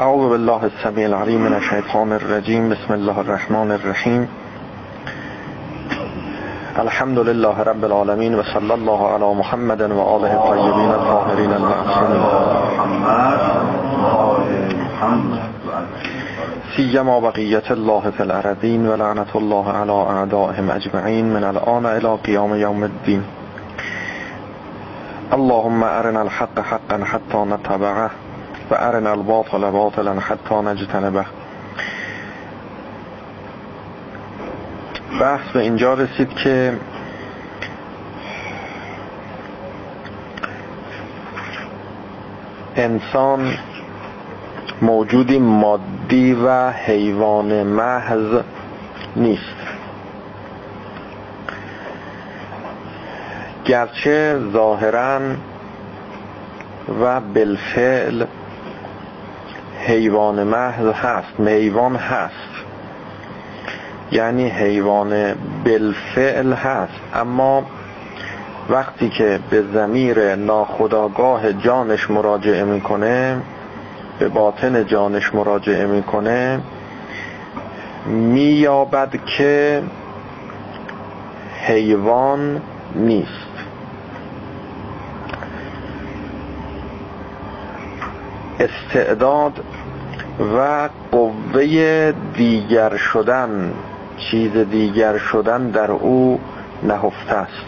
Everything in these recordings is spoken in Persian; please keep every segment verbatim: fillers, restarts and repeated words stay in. اعوذ بالله السمیع العلیم من الشیطان الرجیم. بسم الله الرحمن الرحیم. الحمد لله رب العالمین و صلی الله علی محمد و آله الطیبین الطاهرین المعصومین. سیما بقیت الله فی الارضین و لعنت الله علی اعدائهم اجمعین من الان الی قیام یوم الدین. اللهم ارنا الحق حقا حتی نتبعه و ارنا الباطل باطلا حتی نجتنبه. بحث به اینجا رسید که انسان موجودی مادی و حیوان محض نیست، گرچه ظاهراً و بالفعل حیوان محض هست، حیوان هست، یعنی حیوان بالفعل هست، اما وقتی که به ضمیر ناخودآگاه جانش مراجعه میکنه، به باطن جانش مراجعه میکنه، مییابد که حیوان نیست. استعداد و قوه دیگر شدن، چیز دیگر شدن در او نهفته است.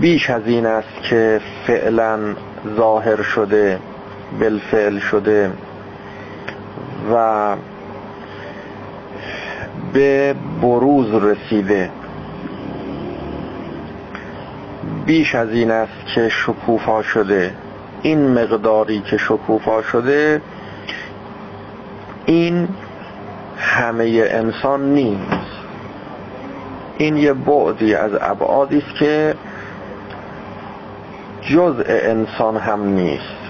بیش از این است که فعلا ظاهر شده، بالفعل شده و به بروز رسیده. بیش از این است که شکوفا شده. این مقداری که شکوفا شده، این همه انسان نیست. این یه بعدی از ابعادی است که جزء انسان هم نیست،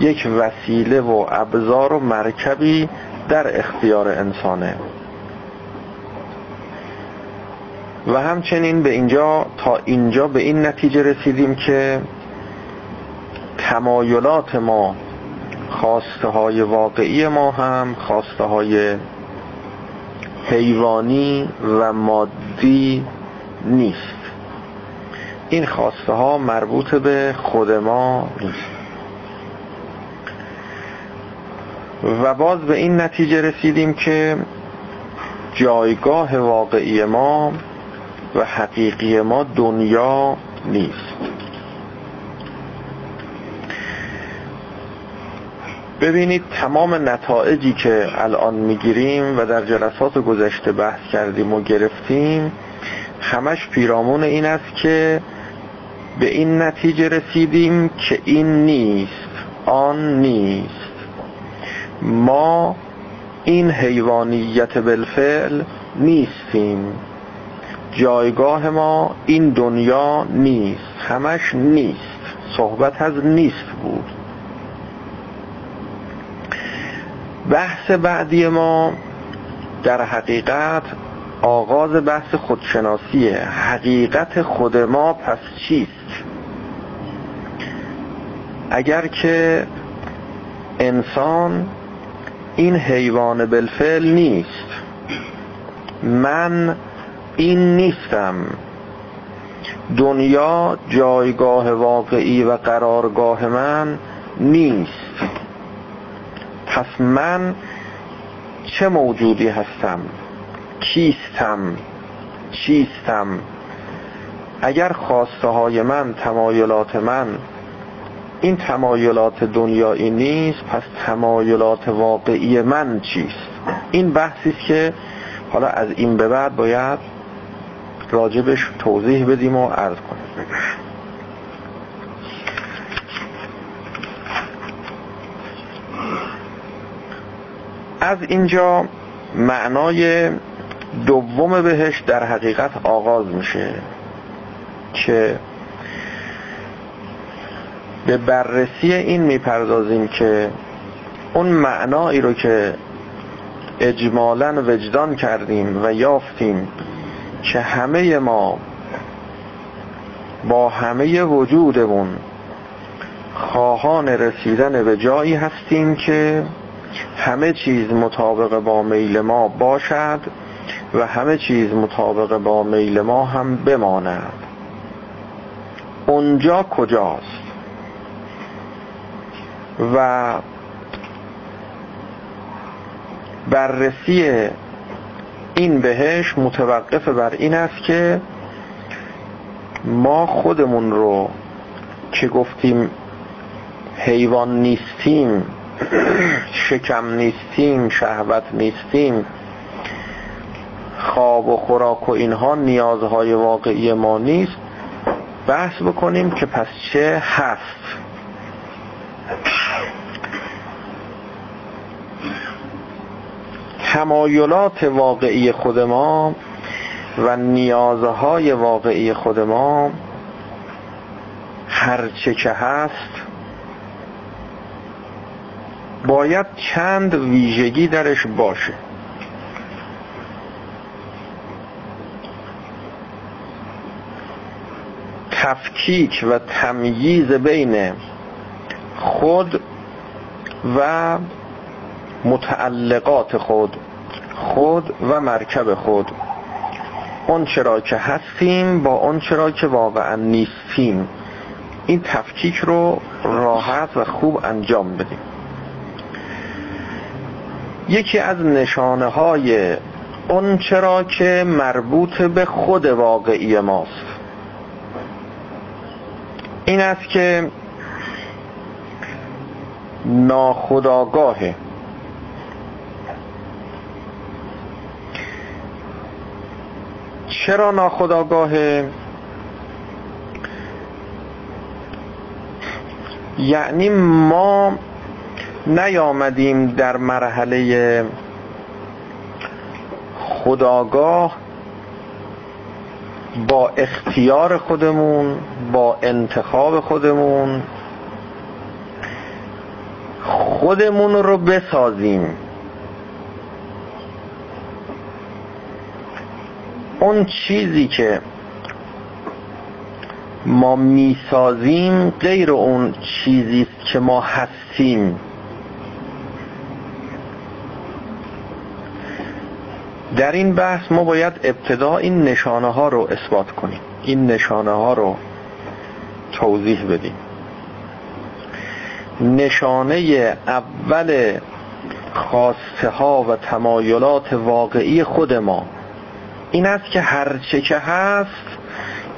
یک وسیله و ابزار و مرکبی در اختیار انسانه. و همچنین به اینجا تا اینجا به این نتیجه رسیدیم که تمایلات ما، خواسته های واقعی ما هم خواسته های حیوانی و مادی نیست. این خواسته ها مربوط به خود ما نیست. و باز به این نتیجه رسیدیم که جایگاه واقعی ما و حقیقی ما دنیا نیست. ببینید تمام نتایجی که الان میگیریم و در جلسات گذشته بحث کردیم و گرفتیم، همش پیرامون این است که به این نتیجه رسیدیم که این نیست، آن نیست. ما این حیوانیت بالفعل نیستیم، جایگاه ما این دنیا نیست، همش نیست، صحبت از نیست بود. بحث بعدی ما در حقیقت آغاز بحث خودشناسیه. حقیقت خود ما پس چیست؟ اگر که انسان این حیوان بالفعل نیست، من این نیستم، دنیا جایگاه واقعی و قرارگاه من نیست، پس من چه موجودی هستم؟ کیستم؟ چیستم؟ اگر خواسته های من، تمایلات من، این تمایلات دنیایی نیست، پس تمایلات واقعی من چیست؟ این بحثی است که حالا از این به بعد باید راجبش توضیح بدیم و عرض کنیم. از اینجا معنای دوم بهش در حقیقت آغاز میشه که به بررسی این میپردازیم که اون معنایی رو که اجمالاً وجدان کردیم و یافتیم که همه ما با همه وجودمون خواهان رسیدن به جایی هستیم که همه چیز مطابق با میل ما باشد و همه چیز مطابق با میل ما هم بماند. اونجا کجاست؟ و بررسی این بهش متوقف بر این است که ما خودمون رو که گفتیم حیوان نیستیم، شکم نیستیم، شهوت نیستیم، خواب و خوراک و اینها نیازهای واقعی ما نیست، بحث بکنیم که پس چه هست. تمایلات واقعی خود ما و نیازهای واقعی خود ما هرچه که هست باید چند ویژگی درش باشه. تفکیک و تمییز بین خود و متعلقات خود، خود و مرکب خود، اون چرا که هستیم با اون چرا که واقعا نیستیم، این تفکیک رو راحت و خوب انجام بدیم. یکی از نشانه های اون چرا که مربوط به خود واقعی ماست این است که ناخودآگاهه. چرا ناخودآگاهه؟ یعنی ما نیامدیم در مرحله خودآگاه با اختیار خودمون، با انتخاب خودمون، خودمون رو بسازیم. اون چیزی که ما میسازیم غیر اون چیزی که ما هستیم. در این بحث ما باید ابتدا این نشانه ها رو اثبات کنیم، این نشانه ها رو توضیح بدیم. نشانه اول خواسته ها و تمایلات واقعی خود ما این است که هرچه که هست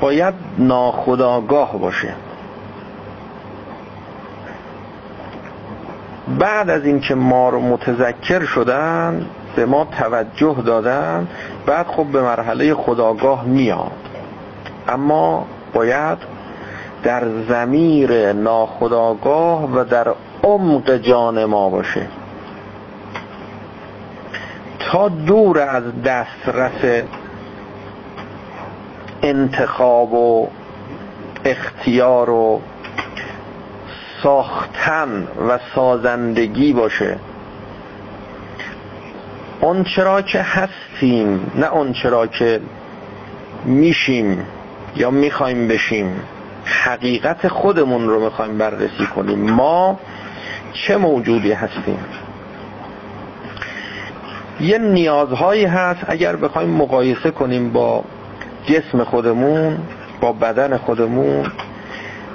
باید ناخودآگاه باشه. بعد از اینکه ما رو متذکر شدن، به ما توجه دادن، بعد خب به مرحله خودآگاه میاد، اما باید در ضمیر ناخودآگاه و در عمق جان ما باشه تا دور از دسترس انتخاب و اختیار و ساختن و سازندگی باشه. اون چرا که هستیم، نه اون چرا که میشیم یا میخوایم بشیم. حقیقت خودمون رو میخوایم بررسی کنیم، ما چه موجودی هستیم. یه نیازهایی هست اگر بخوایم مقایسه کنیم با جسم خودمون، با بدن خودمون،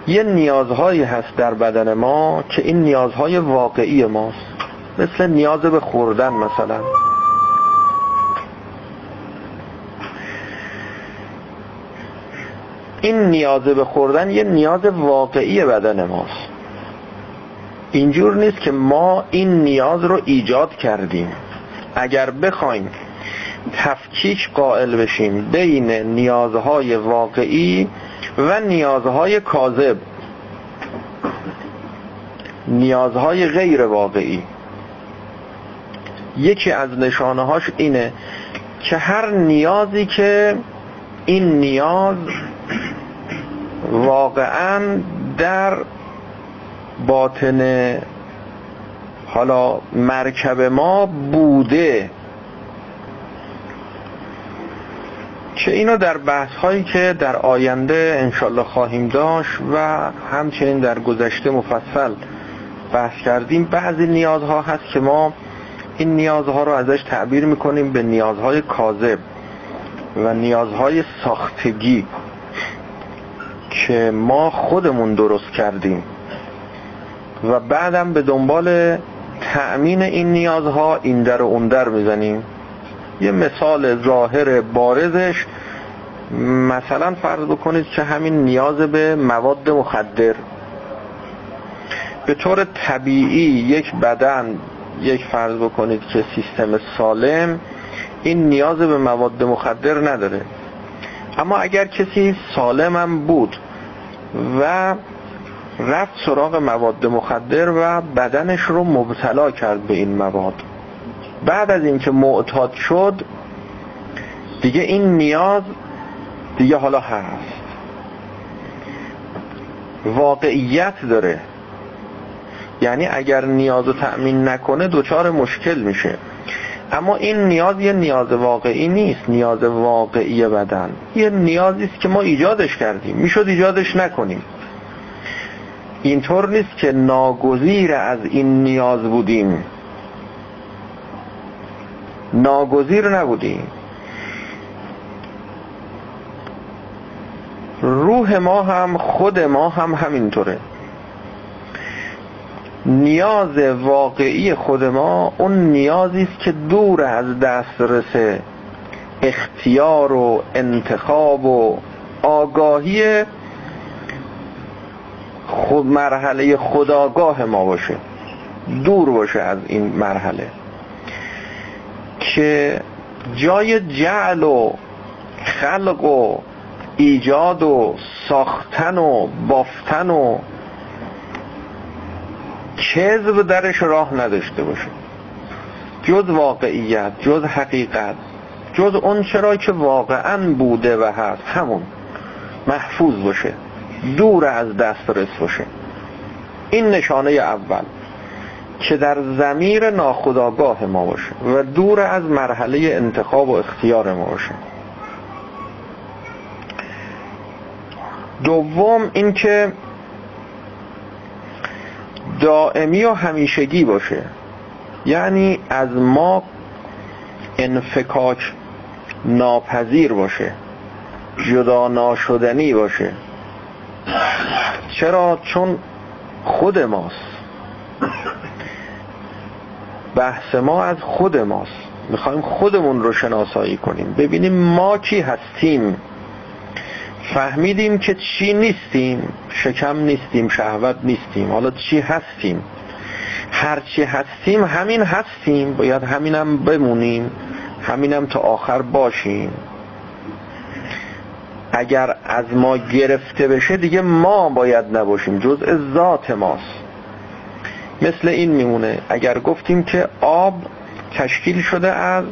یه نیازهایی هست در بدن ما که این نیازهای واقعی ماست، مثل نیاز به خوردن مثلا. این نیاز به خوردن یه نیاز واقعی بدن ماست، اینجور نیست که ما این نیاز رو ایجاد کردیم. اگر بخوایم تفکیک قائل بشیم بین نیازهای واقعی و نیازهای کاذب، نیازهای غیر واقعی، یکی از نشانه هاش اینه که هر نیازی که این نیاز واقعا در باطن حالا مرکب ما بوده، که اینا در بحث هایی که در آینده انشالله خواهیم داشت و همچنین در گذشته مفصل بحث کردیم، بعضی نیازها هست که ما این نیازها رو ازش تعبیر میکنیم به نیازهای کاذب و نیازهای ساختگی که ما خودمون درست کردیم و بعدم به دنبال تأمین این نیازها این در و اون در میزنیم. یه مثال ظاهر بارزش مثلا فرض بکنید که همین نیاز به مواد مخدر. به طور طبیعی یک بدن، یک فرض بکنید که سیستم سالم، این نیاز به مواد مخدر نداره. اما اگر کسی سالم هم بود و رفت سراغ مواد مخدر و بدنش رو مبتلا کرد به این مواد، بعد از اینکه معتاد شد دیگه این نیاز دیگه حالا هست، واقعیت داره. یعنی اگر نیاز رو تأمین نکنه دچار مشکل میشه. اما این نیاز یه نیاز واقعی نیست، نیاز واقعی بدن یه نیازیست که ما ایجادش کردیم، میشد ایجادش نکنیم. اینطور نیست که ناگزیر از این نیاز بودیم، ناگزیر نبودیم. روح ما هم خود ما هم همینطوره. نیاز واقعی خود ما اون نیازی است که دور از دسترس اختیار و انتخاب و آگاهی خود مرحله خودآگاه ما باشه، دور باشه از این مرحله که جای جعل و خلق و ایجاد و ساختن و بافتن و کذب درش راه نداشته باشه، جز واقعیت، جز حقیقت، جز اون چرایی که واقعا بوده و هست، همون محفوظ باشه، دور از دسترس باشه. این نشانه اول که در ضمیر ناخودآگاه ما باشه و دور از مرحله انتخاب و اختیار ما باشه. دوم این که دائمی و همیشگی باشه، یعنی از ما انفکاک ناپذیر باشه، جدا ناشدنی باشه. چرا؟ چون خود ماست، بحث ما از خود ماست. میخوایم خودمون رو شناسایی کنیم، ببینیم ما چی هستیم. فهمیدیم که چی نیستیم، شکم نیستیم، شهوت نیستیم، حالا چی هستیم؟ هر چی هستیم همین هستیم، باید همینم بمونیم، همینم تا آخر باشیم. اگر از ما گرفته بشه دیگه ما باید نباشیم، جزء ذات ماست. مثل این میمونه اگر گفتیم که آب تشکیل شده از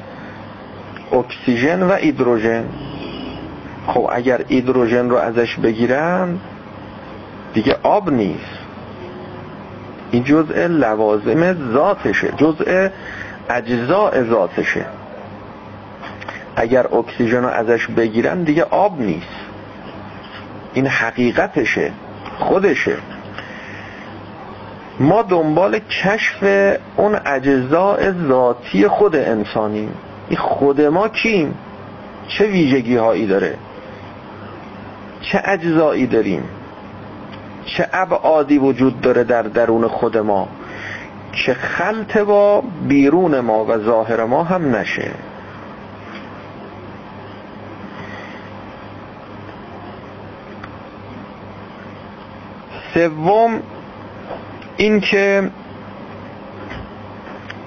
اکسیژن و هیدروژن، خب اگر هیدروژن رو ازش بگیرن دیگه آب نیست، این جزء لوازم ذاتشه، جزء اجزاء ذاتشه. اگر اکسیژن رو ازش بگیرن دیگه آب نیست، این حقیقتشه، خودشه. ما دنبال کشف اون اجزاء ذاتی خود انسانیم. این خود ما کیم؟ چه ویژگی هایی داره؟ چه اجزایی داریم؟ چه ابعادی وجود داره در درون خود ما که خلط با بیرون ما و ظاهر ما هم نشه؟ سوم این که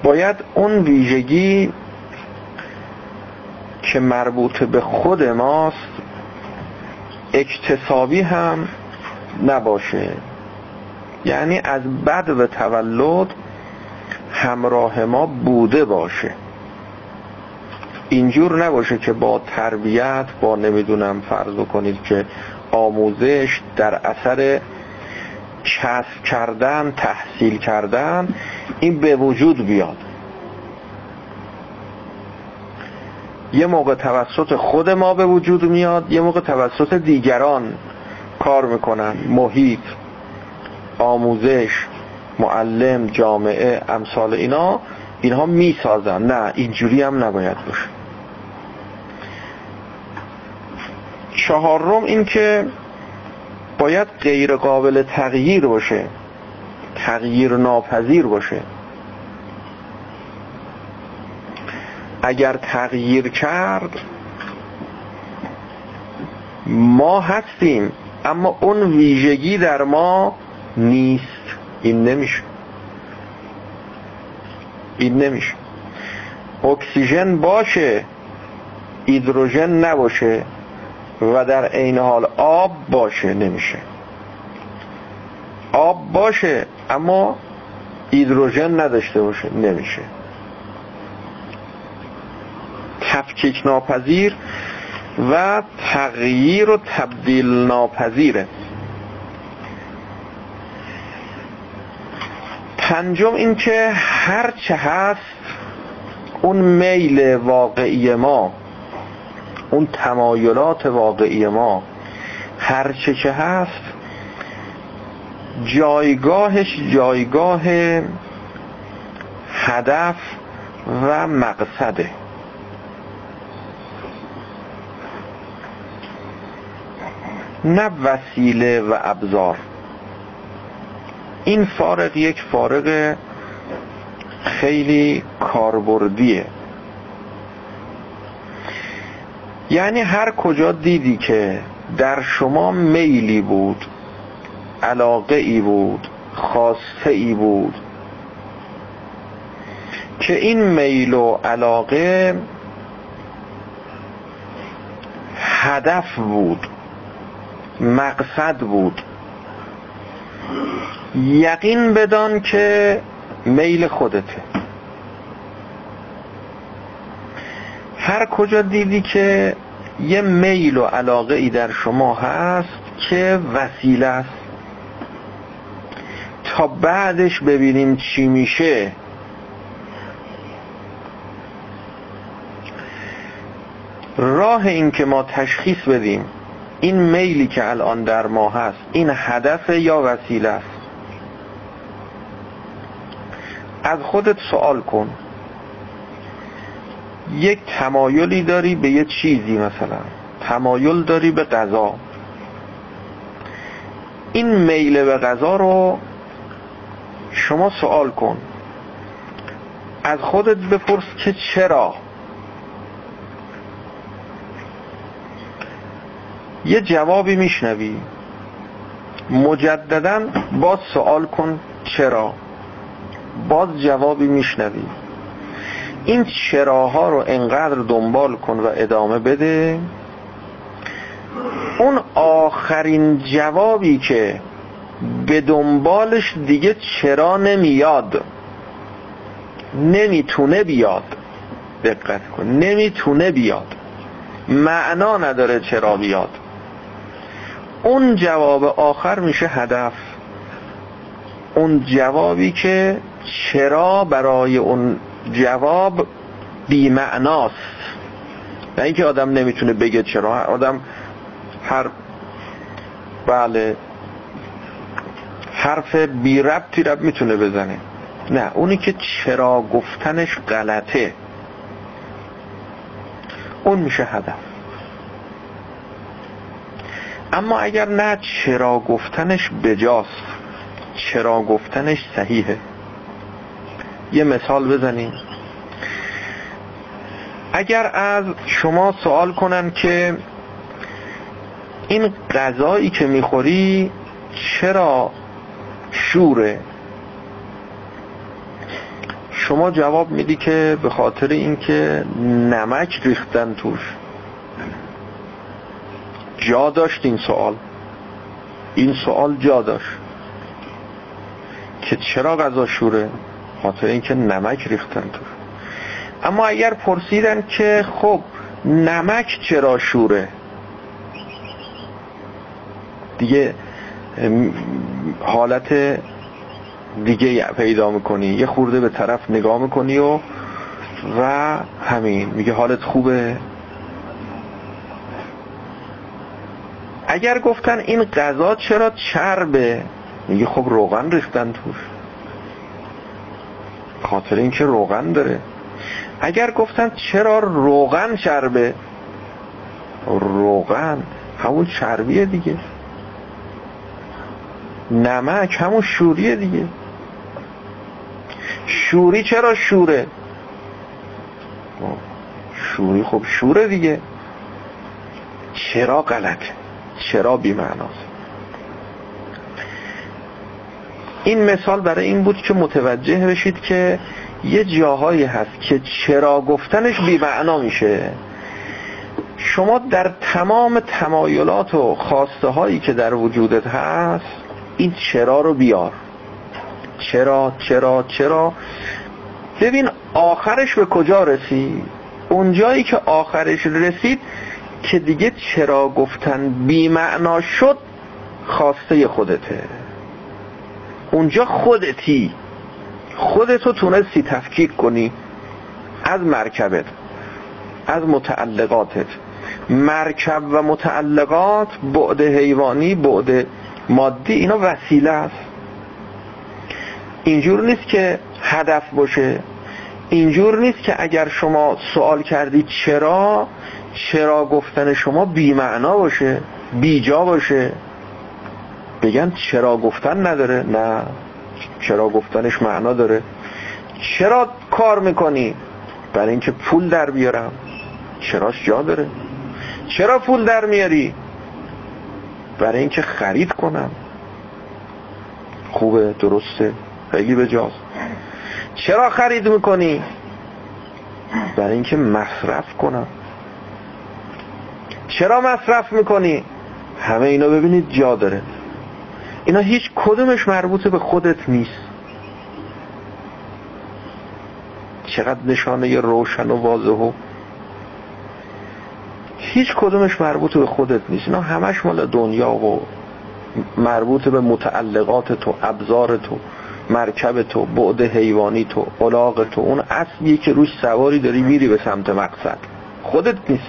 باید اون ویژگی که مربوط به خود ماست اکتسابی هم نباشه، یعنی از بدو تولد همراه ما بوده باشه. اینجور نباشه که با تربیت، با نمیدونم فرض کنید که آموزش، در اثر کسب کردن، تحصیل کردن، این به وجود بیاد. یه موقع توسط خود ما به وجود میاد، یه موقع توسط دیگران کار میکنن، محیط، آموزش، معلم، جامعه، امثال اینا، اینها میسازن. نه، اینجوری هم نباید باشه. چهارم این که باید غیر قابل تغییر باشه، تغییر ناپذیر باشه. اگر تغییر کرد ما هستیم اما اون ویژگی در ما نیست، این نمیشه، این نمیشه. اکسیژن باشه هیدروژن نباشه و در عین حال آب باشه، نمیشه. آب باشه اما هیدروژن نداشته باشه، نمیشه. تفکیک ناپذیر و تغییر و تبدیل ناپذیره. پنجم این که هر چه هست اون میل واقعی ما، اون تمایلات واقعی ما، هر چه چه هست جایگاهش جایگاه هدف و مقصده. نه وسیله و ابزار. این فارق یک فارق خیلی کاربردیه. یعنی هر کجا دیدی که در شما میلی بود، علاقه ای بود، خواسته ای بود که این میل و علاقه هدف بود، مقصد بود، یقین بدان که میل خودته. هر کجا دیدی که یه میل و علاقه ای در شما هست که وسیله است تا بعدش ببینیم چی میشه، راه این که ما تشخیص بدیم این میلی که الان در ما هست این هدف یا وسیله است، از خودت سوال کن. یک تمایلی داری به یه چیزی، مثلا تمایل داری به غذا، این میل به غذا رو شما سوال کن، از خودت بپرس که چرا. یه جوابی میشنوی، مجدداً باز سوال کن چرا، باز جوابی میشنوی. این چراها رو انقدر دنبال کن و ادامه بده، اون آخرین جوابی که به دنبالش دیگه چرا نمیاد، نمیتونه بیاد، دقت کن، نمیتونه بیاد، معنا نداره چرا بیاد، اون جواب آخر میشه هدف. اون جوابی که چرا برای اون جواب بی‌معناست، نه اینکه آدم نمیتونه بگه چرا، آدم هر بله حرف بی ربطی رب میتونه بزنه، نه، اونی که چرا گفتنش غلطه اون میشه هدف. اما اگر نه، چرا گفتنش بجاست، چرا گفتنش صحیحه. یه مثال بزنیم. اگر از شما سوال کنن که این غذایی که میخوری چرا شوره، شما جواب میدی که به خاطر اینکه نمک ریختن توش. جا داشت این سوال، این سوال جا داشت که چرا غذا شوره، خاطر اینکه نمک ریختن توش. اما اگر پرسیدن که خب نمک چرا شوره، دیگه حالت دیگه پیدا میکنی، یه خورده به طرف نگاه میکنی و و همین. میگه حالت خوبه؟ اگر گفتن این غذا چرا چربه، میگه خب روغن ریختن توش، خاطر این که روغن داره. اگر گفتن چرا روغن چربه، روغن همون چربیه دیگه، نمک همون شوریه دیگه. شوری چرا شوره؟ شوری خب شوره دیگه. چرا غلطه، چرا بی‌معناست. این مثال برای این بود که متوجه بشید که یه جاهایی هست که چرا گفتنش بی‌معنا میشه. شما در تمام تمایلات و خواسته هایی که در وجودت هست این چرا رو بیار، چرا چرا چرا، ببین آخرش به کجا رسید. اونجایی که آخرش رسید که دیگه چرا گفتن بی‌معنا شد، خواسته خودته، اونجا خودتی، خودتو تونستی تفکیک کنی از مرکبت، از متعلقاتت. مرکب و متعلقات، بعد حیوانی، بعد مادی، اینا وسیله است. اینجور نیست که هدف باشه، اینجور نیست که اگر شما سوال کردی چرا، چرا گفتن شما بی‌معنا باشه، بیجا باشه، بگن چرا گفتن نداره. نه، چرا گفتنش معنا داره. چرا کار میکنی؟ برای اینکه پول در بیارم. چراش جا داره. چرا پول در میاری؟ برای اینکه خرید کنم. خوبه، درسته، خیلی بجاست. چرا خرید میکنی؟ برای اینکه مصرف کنم. چرا مصرف میکنی؟ همه اینا ببینید جا داره. اینا هیچ کدومش مربوط به خودت نیست. چقدر نشانه روشن و واضحه، هیچ کدومش مربوط به خودت نیست. اینا همش مال دنیا و مربوط به متعلقات تو، ابزار تو، مرکب تو، بعد حیوانی تو، علاقه تو، اون اصلیه که روش سواری داری میری به سمت مقصد، خودت نیستی.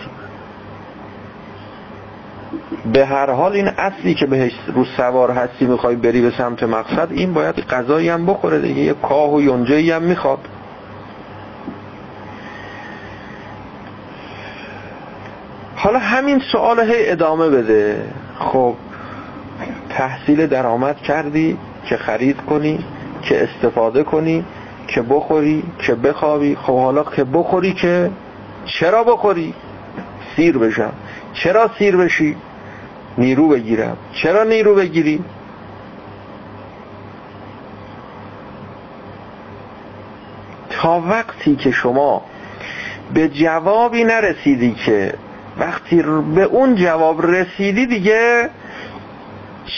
به هر حال این اصلی که بهش رو سوار هستی میخوای بری به سمت مقصد، این باید غذایی هم بخوره دیگه، یه کاه و یونجه‌ای هم میخواد. حالا همین سوال هی ادامه بده. خب تحصیل درآمد کردی که خرید کنی، که استفاده کنی، که بخوری، که بخوابی. خب حالا که بخوری، که چرا بخوری؟ سیر بشم. چرا سیر بشی؟ نیرو بگیرم. چرا نیرو بگیری؟ تا وقتی که شما به جوابی نرسیدی که وقتی به اون جواب رسیدی دیگه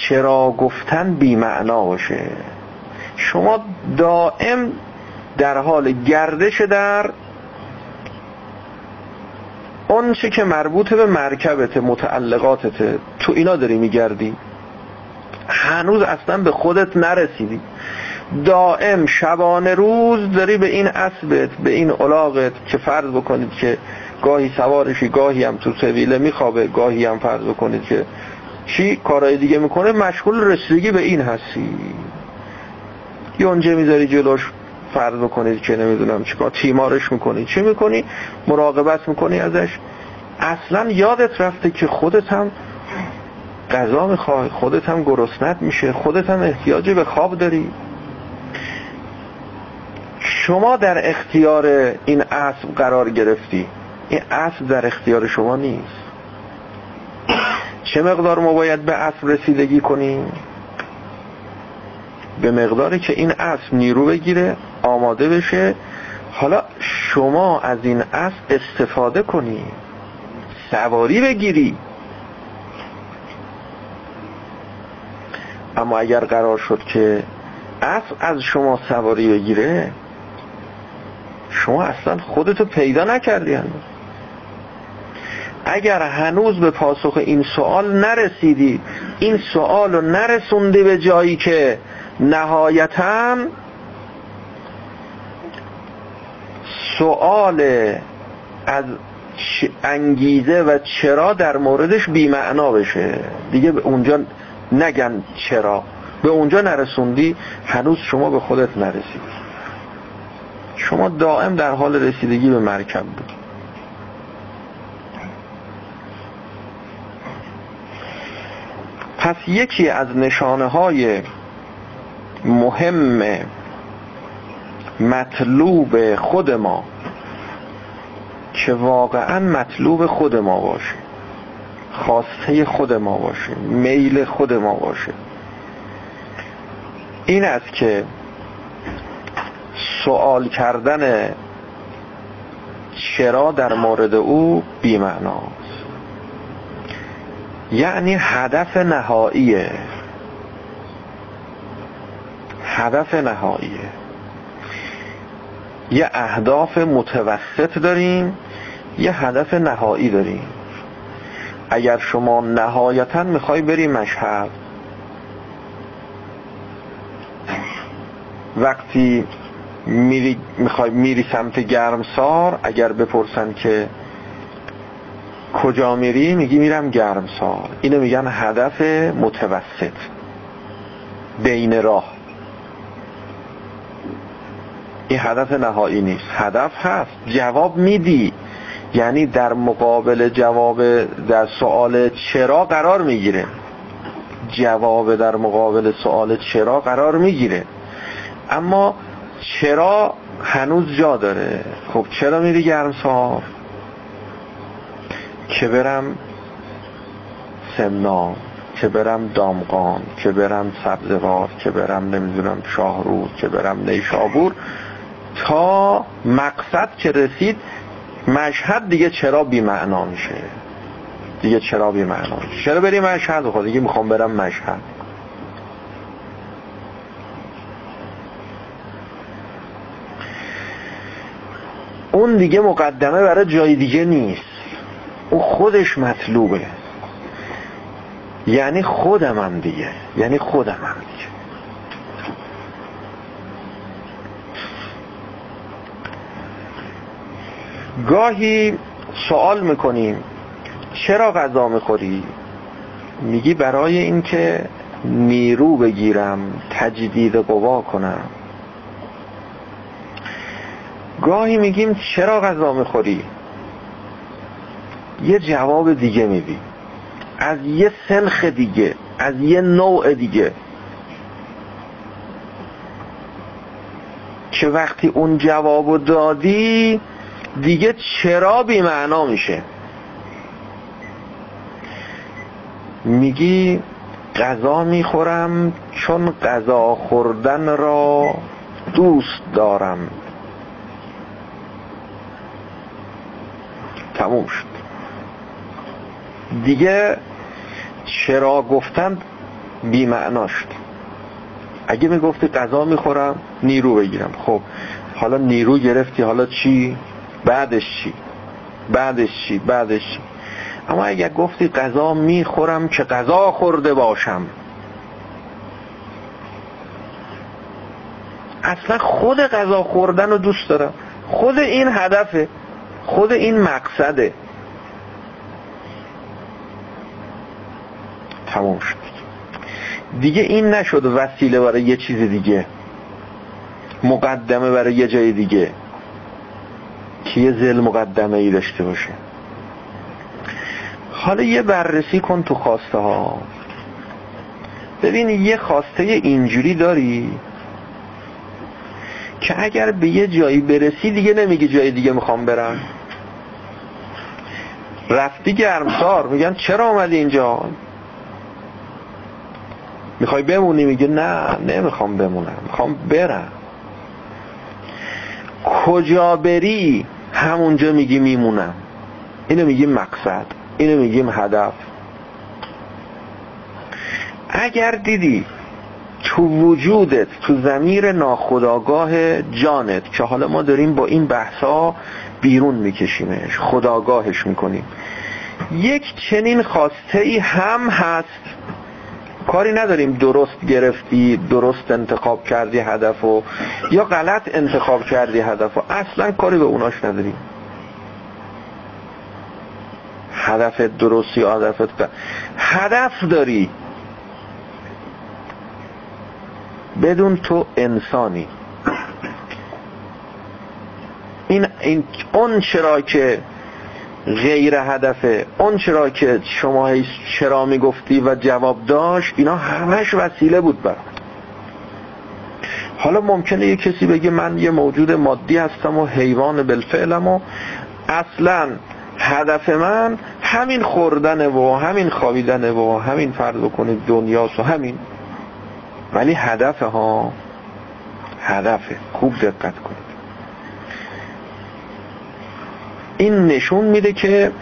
چرا گفتن بی‌معنا باشه، شما دائم در حال گردش در اون چه که مربوط به مرکبت، متعلقاتت، تو اینا داری میگردی، هنوز اصلا به خودت نرسیدی. دائم شبانه روز داری به این اسبت، به این علاقت که فرض بکنید که گاهی سوارشی، گاهی هم تو سویله میخوابه، گاهی هم فرض بکنید که چی کارهای دیگه میکنه، مشغول رسیدگی به این هستی. یونجه میذاری جلوش، فرض بکنید که نمیدونم چیکار، تیمارش میکنی، چی میکنی، مراقبت میکنی ازش. اصلا یادت رفته که خودت هم غذا میخوای، خودت هم گرسنت میشه، خودت هم احتیاجی به خواب داری. شما در اختیار این عصب قرار گرفتی، این عصب در اختیار شما نیست. چه مقدار ما باید به عصب رسیدگی کنیم؟ به مقداری که این عصب نیرو بگیره، آماده بشه، حالا شما از این عصب استفاده کنی، سواری بگیری. اما اگر قرار شد که عصب از شما سواری بگیره، شما اصلا خودتو پیدا نکردی هنوز. اگر هنوز به پاسخ این سوال نرسیدی، این سوالو نرسوندی به جایی که نهایتاً سؤال از انگیزه و چرا در موردش بی‌معنا بشه. دیگه اونجا نگن چرا، به اونجا نرسوندی هنوز شما به خودت نرسیدی، شما دائم در حال رسیدگی به مرکب بود. پس یکی از نشانه‌های مهم مطلوب خود ما که واقعا مطلوب خود ما باشه، خواسته خود ما باشه، میل خود ما باشه، این است که سوال کردن چرا در مورد او بی‌معناست. یعنی هدف نهاییه، هدف نهاییه. یه اهداف متوسط داریم، یه هدف نهایی داریم. اگر شما نهایتاً میخوای بری مشهد، وقتی میری میخوای میری سمت گرمسار، اگر بپرسن که کجا میری، میگی میرم گرمسار. اینو میگن هدف متوسط، بین راه. این هدف نهایی نیست. هدف هست، جواب میدی، یعنی در مقابل جواب در سوال چرا قرار میگیره، جواب در مقابل سوال چرا قرار میگیره. اما چرا هنوز جا داره. خب چرا میری گرمسار؟ که برم سمنان، که برم دامغان، که برم سبزوار، که برم نمیدونم شاهرود، که برم نیشابور. تا مقصد که رسید مشهد، دیگه چرا بی‌معنا میشه. دیگه چرا بی‌معنا میشه. چرا بریم مشهد؟ خب دیگه میخوام برم مشهد. اون دیگه مقدمه برای جای دیگه نیست، او خودش مطلوبه. یعنی خودم هم دیگه، یعنی خودم هم دیگه. گاهی سوال میکنیم چرا غذا میخوری؟ میگی برای اینکه نیرو بگیرم، تجدید قوا کنم. گاهی میگیم چرا غذا میخوری؟ یه جواب دیگه میدی، از یه سنخ دیگه، از یه نوع دیگه، که وقتی اون جوابو دادی دیگه چرا بی‌معنا میشه. میگی غذا میخورم چون غذا خوردن را دوست دارم. تموم شد. دیگه چرا گفتن بی‌معنا شد. اگه میگفتی غذا میخورم نیرو بگیرم، خب حالا نیرو گرفتی، حالا چی؟ بعدش چی؟ بعدش چی؟ بعدش چی؟ اما اگه گفتی غذا میخورم که غذا خورده باشم، اصلا خود غذا خوردن رو دوست دارم، خود این هدفه، خود این مقصده. تمام شد. دیگه این نشد وسیله برای یه چیز دیگه، مقدمه برای یه جای دیگه که یه ذیل مقدمه ای داشته باشه. حالا یه بررسی کن تو خواسته ها، ببین یه خواسته اینجوری داری که اگر به یه جایی برسی دیگه نمیگی جای دیگه میخوام برم. رفتی گرمسار، میگن چرا اومدی اینجا؟ میخوای بمونی؟ میگه نه نمیخوام بمونم، میخوام برم. کجا بری همونجا میگی میمونم. اینو میگیم مقصد، اینو میگیم هدف. اگر دیدی تو وجودت، تو ضمیر ناخودآگاه جانت، که حالا ما داریم با این بحثا بیرون میکشیمش، خودآگاهش میکنیم، یک چنین خواسته ای هم هست، کاری نداریم درست گرفتی، درست انتخاب کردی هدفو یا غلط انتخاب کردی هدفو، اصلا کاری به اوناش نداریم. هدفت درست یا هدفت که هدف داری، بدون تو انسانی. این این اون چرا که غیر هدفه، اون چرا که شما هیچ چرا میگفتی و جواب داشت، اینا همش وسیله بود برام. حالا ممکنه یه کسی بگه من یه موجود مادی هستم و حیوان بالفعلم و اصلا هدف من همین خوردنه و همین خوابیدنه و همین فرض کنید دنیاست و همین، ولی هدف ها هدفه. خوب دقت کنید، این نشون میده که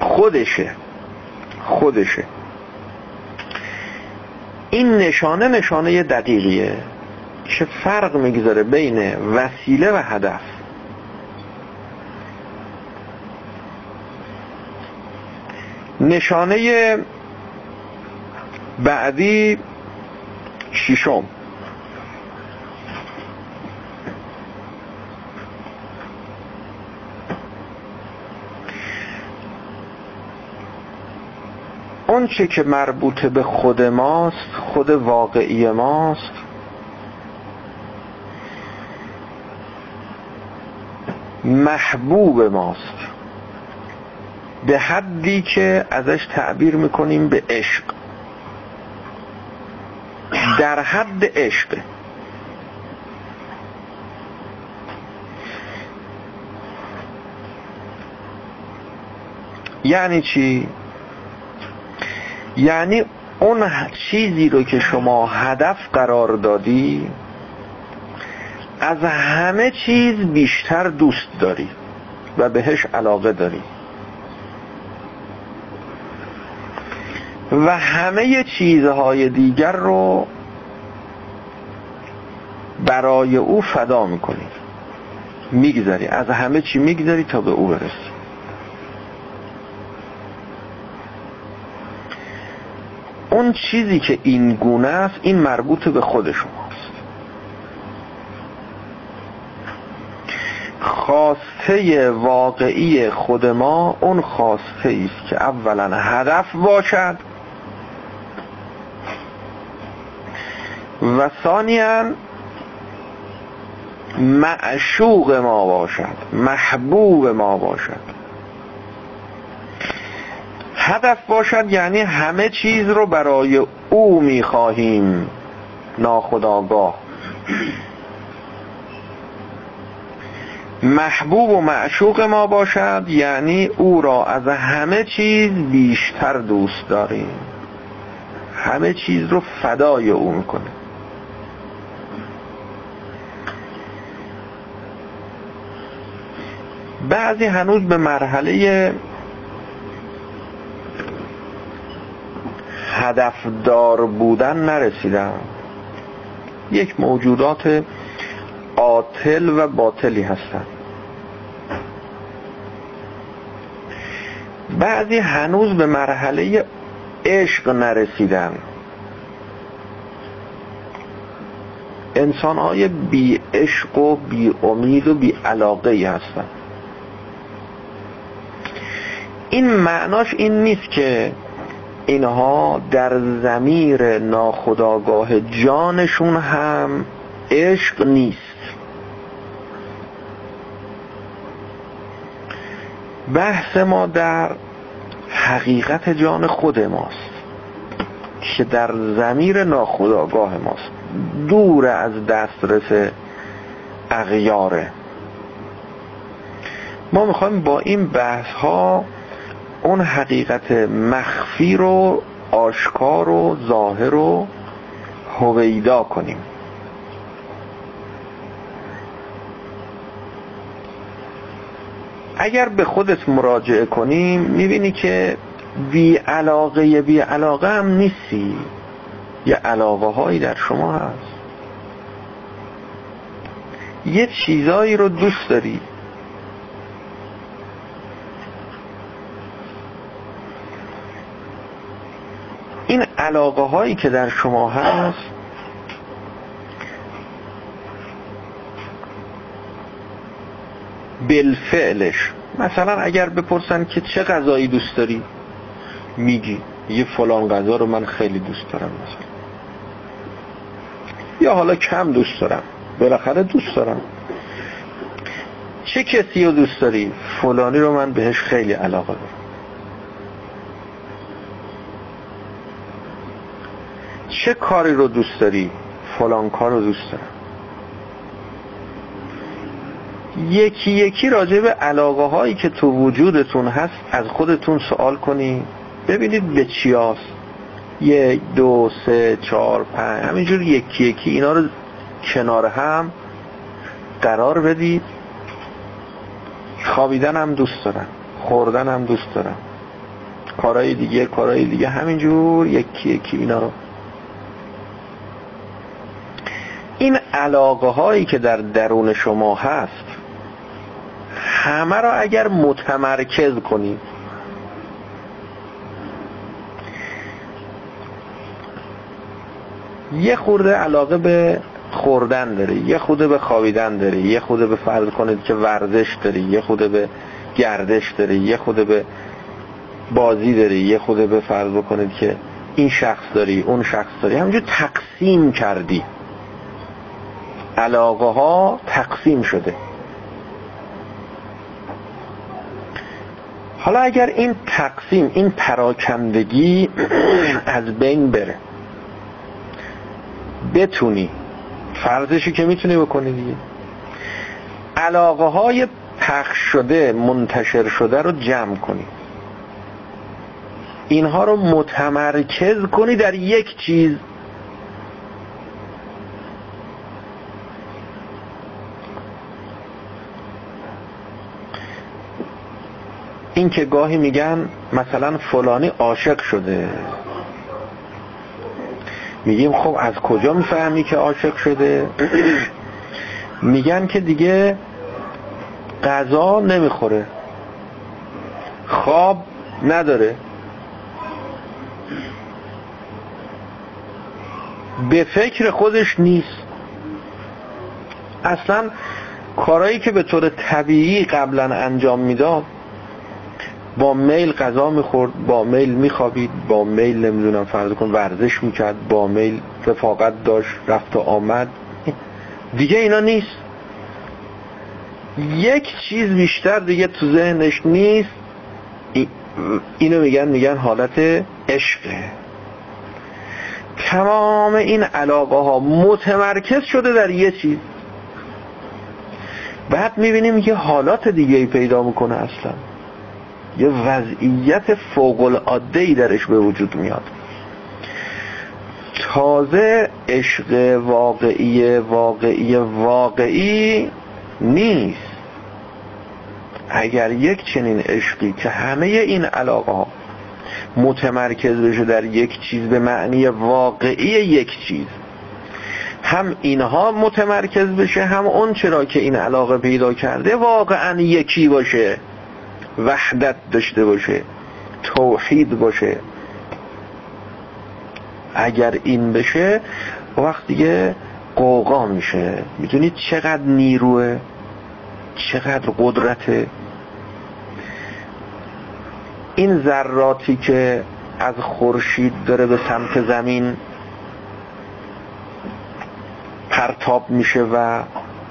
خودشه خودشه این نشانه نشانه دقیقیه که فرق میگذاره بین وسیله و هدف. نشانه بعدی ششم، اون چه که مربوط به خود ماست، خود واقعی ماست، محبوب ماست به حدی که ازش تعبیر میکنیم به عشق، در حد عشق. یعنی چی؟ یعنی اون چیزی رو که شما هدف قرار دادی از همه چیز بیشتر دوست داری و بهش علاقه داری و همه چیزهای دیگر رو برای او فدا میکنی، میگذاری، از همه چی میگذاری تا به او برسی. اون چیزی که این گونه است، این مربوط به خود شماست. خواسته واقعی خود ما اون خواسته ایست که اولا هدف باشد و ثانیاً معشوق ما باشد، محبوب ما باشد. هدف باشد یعنی همه چیز رو برای او میخواهیم ناخودآگاه. محبوب و معشوق ما باشد یعنی او را از همه چیز بیشتر دوست داریم، همه چیز رو فدای او میکنیم. بعضی هنوز به مرحله هدفدار بودن نرسیدن، یک موجودات عاطل و باطلی هستند. بعضی هنوز به مرحله عشق نرسیدن، انسان‌های بی عشق و بی امید و بی علاقه‌ای هستند. این معناش این نیست که اینها در ضمیر ناخودآگاه جانشون هم عشق نیست. بحث ما در حقیقت جان خود ماست که در ضمیر ناخودآگاه ماست، دور از دسترس اغیاره. ما میخوایم با این بحث ها اون حقیقت مخفی رو آشکار و ظاهر رو هویدا کنیم. اگر به خودت مراجعه کنیم میبینی که بی علاقه بی علاقه هم نیستی، یه علاقه هایی در شما هست، یه چیزایی رو دوست داری. علاقه هایی که در شما هست بالفعلش، مثلا اگر بپرسن که چه غذایی دوست داری میگی یه فلان غذا رو من خیلی دوست دارم مثلا، یا حالا کم دوست دارم، بالاخره دوست دارم. چه کسی رو دوست داری؟ فلانی رو من بهش خیلی علاقه دارم. چه کاری رو دوست داری؟ فلان کار رو دوست دارم. یکی یکی راجع به علاقه هایی که تو وجودتون هست از خودتون سوال کنی ببینید به چی هست. یک دو سه چهار پنج همینجور یکی یکی اینا رو کنار هم قرار بدید. خوابیدن هم دوست دارم، خوردن هم دوست دارم، کارهای دیگه کارهای دیگه همینجور یکی یکی اینا رو. این علاقه هایی که در درون شما هست همه را اگر متمرکز کنید، یه خورده علاقه به خوردن داری، یه خورده به خوابیدن داری، یه خورده به فرض کنید که ورزش داری، یه خورده به گردش داری، یه خورده به بازی داری، یه خورده به فرض بکنید که این شخص داری اون شخص داری، همینجور تقسیم کردی. علاقه ها تقسیم شده. حالا اگر این تقسیم، این پراکندگی از بین بره، بتونی فرضشی که میتونی بکنی دیگه، علاقه های پخش شده منتشر شده رو جمع کنی، اینها رو متمرکز کنی در یک چیز، این که گاهی میگن مثلا فلانی عاشق شده، میگیم خب از کجا میفهمی که عاشق شده؟ میگن که دیگه غذا نمیخوره، خواب نداره، به فکر خودش نیست، اصلا کارهایی که به طور طبیعی قبلا انجام میداد، با میل غذا میخورد، با میل میخوابید، با میل نمیدونم فرض کن ورزش میکرد، با میل رفاقت داشت، رفت و آمد، دیگه اینا نیست، یک چیز بیشتر دیگه تو ذهنش نیست. اینو میگن میگن حالت عشقه. تمام این علاقه ها متمرکز شده در یه چیز. بعد میبینیم که حالات دیگه ای پیدا میکنه، اصلا یه وضعیت فوق العاده‌ای درش به وجود میاد. تازه عشق واقعی واقعی واقعی نیست. اگر یک چنین عشقی که همه این علاقه ها متمرکز بشه در یک چیز به معنی واقعی یک چیز، هم اینها متمرکز بشه، هم اون چرا که این علاقه پیدا کرده واقعا یکی باشه، وحدت داشته باشه، توحید باشه، اگر این بشه وقت دیگه قوقا میشه. میدونید چقدر نیروه، چقدر قدرته. این ذراتی که از خورشید داره به سمت زمین پرتاب میشه و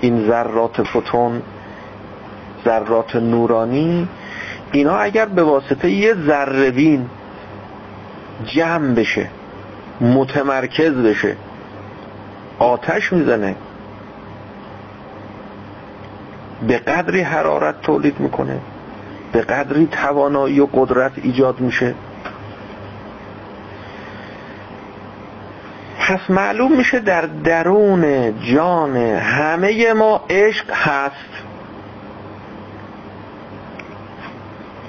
این ذرات فوتون، ذرات نورانی، اینا اگر به واسطه یه ذره بین جمع بشه، متمرکز بشه، آتش میزنه، به قدری حرارت تولید میکنه، به قدری توانایی و قدرت ایجاد میشه. پس معلوم میشه در درون جان همه ما عشق هست،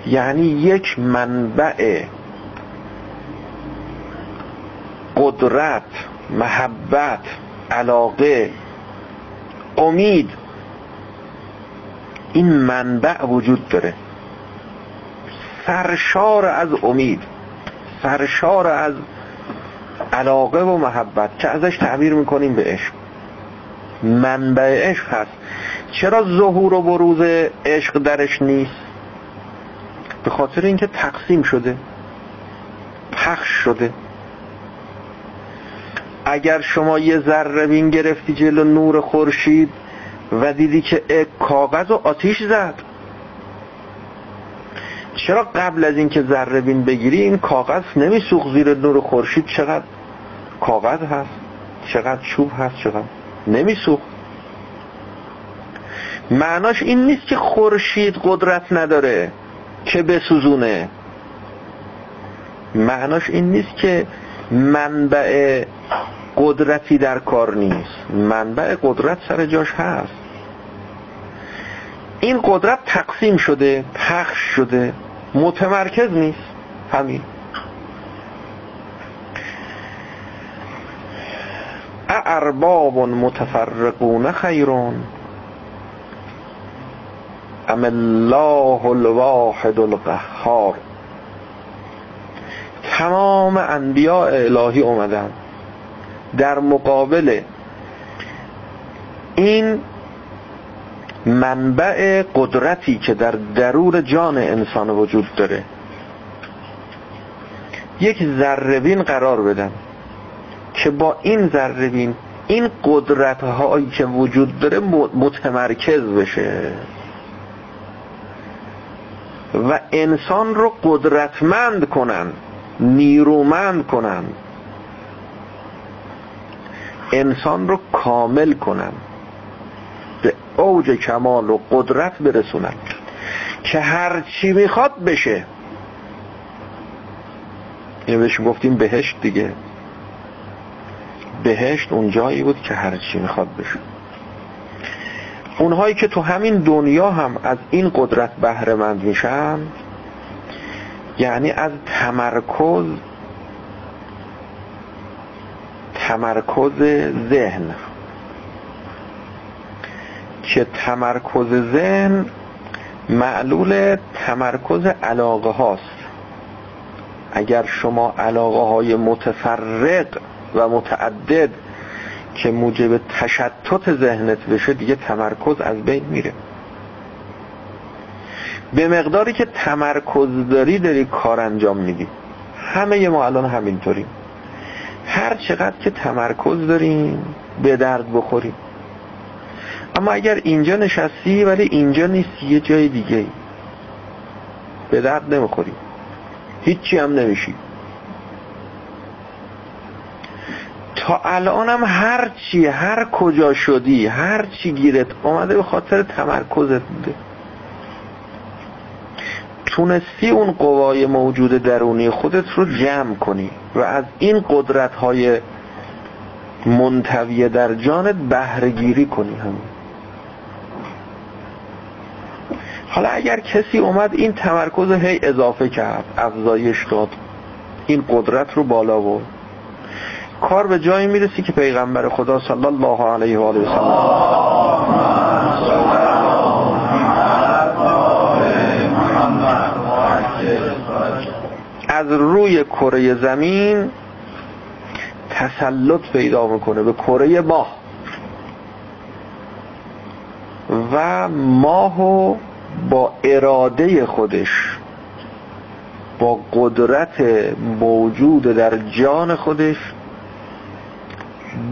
یعنی یک منبع قدرت، محبت، علاقه، امید، این منبع وجود داره، سرشار از امید، سرشار از علاقه و محبت چه ازش تعبیر میکنیم به عشق، منبع عشق هست. چرا ظهور و بروز عشق درش نیست؟ به خاطر اینکه تقسیم شده، پخش شده. اگر شما یه ذره بین گرفتی جلو نور خورشید و دیدی که کاغذ و آتیش زد، چرا قبل از اینکه ذره بین بگیری این کاغذ نمیسوخت زیر نور خورشید؟ چقدر کاغذ هست، چقدر چوب هست، چقدر نمیسوخت. معناش این نیست که خورشید قدرت نداره که بسوزونه، معناش این نیست که منبع قدرتی در کار نیست. منبع قدرت سر جاش هست. این قدرت تقسیم شده، پخش شده، متمرکز نیست. همین. اَرْبَابٌ متفرقون خیرون ام الله الواحد القهار. تمام انبیاء الهی اومدن در مقابل این منبع قدرتی که در درون جان انسان وجود داره یک ذره بین قرار بدن که با این ذره بین این قدرت هایی که وجود داره متمرکز بشه و انسان رو قدرتمند کنن، نیرومند کنن، انسان رو کامل کنن، به اوج کمال و قدرت برسونن که هرچی میخواد بشه. اینو بهش گفتیم بهشت دیگه. بهشت اون جایی بود که هرچی میخواد بشه. اونهایی که تو همین دنیا هم از این قدرت بهره مند میشن، یعنی از تمرکز تمرکز ذهن، که تمرکز ذهن معلول تمرکز علاقه هاست. اگر شما علاقه های متفرق و متعدد که موجب تشتت ذهنت بشه، دیگه تمرکز از بین میره. به مقداری که تمرکز داری داری کار انجام میدی. همه ما الان همینطوریم. هر چقدر که تمرکز داریم به درد بخوریم. اما اگر اینجا نشستی ولی اینجا نیستی، یه جای دیگه، به درد نمیخوری، هیچی هم نمیشی. تا الانم هر چی هر کجا شدی، هر چی گیرت اومده به خاطر تمرکزت بوده. تونستی اون قوای موجود درونی خودت رو جمع کنی و از این قدرت‌های منطویه در جانت بهره گیری کنی. هم حالا اگر کسی اومد این تمرکز هی اضافه کرد، افزایش داد، این قدرت رو بالا برد، کار به جایی میرسی که پیغمبر خدا صلی الله علیه و آله و سلم از روی کره زمین تسلط پیدا میکنه به کره ماه و ماهو با اراده خودش، با قدرت موجود در جان خودش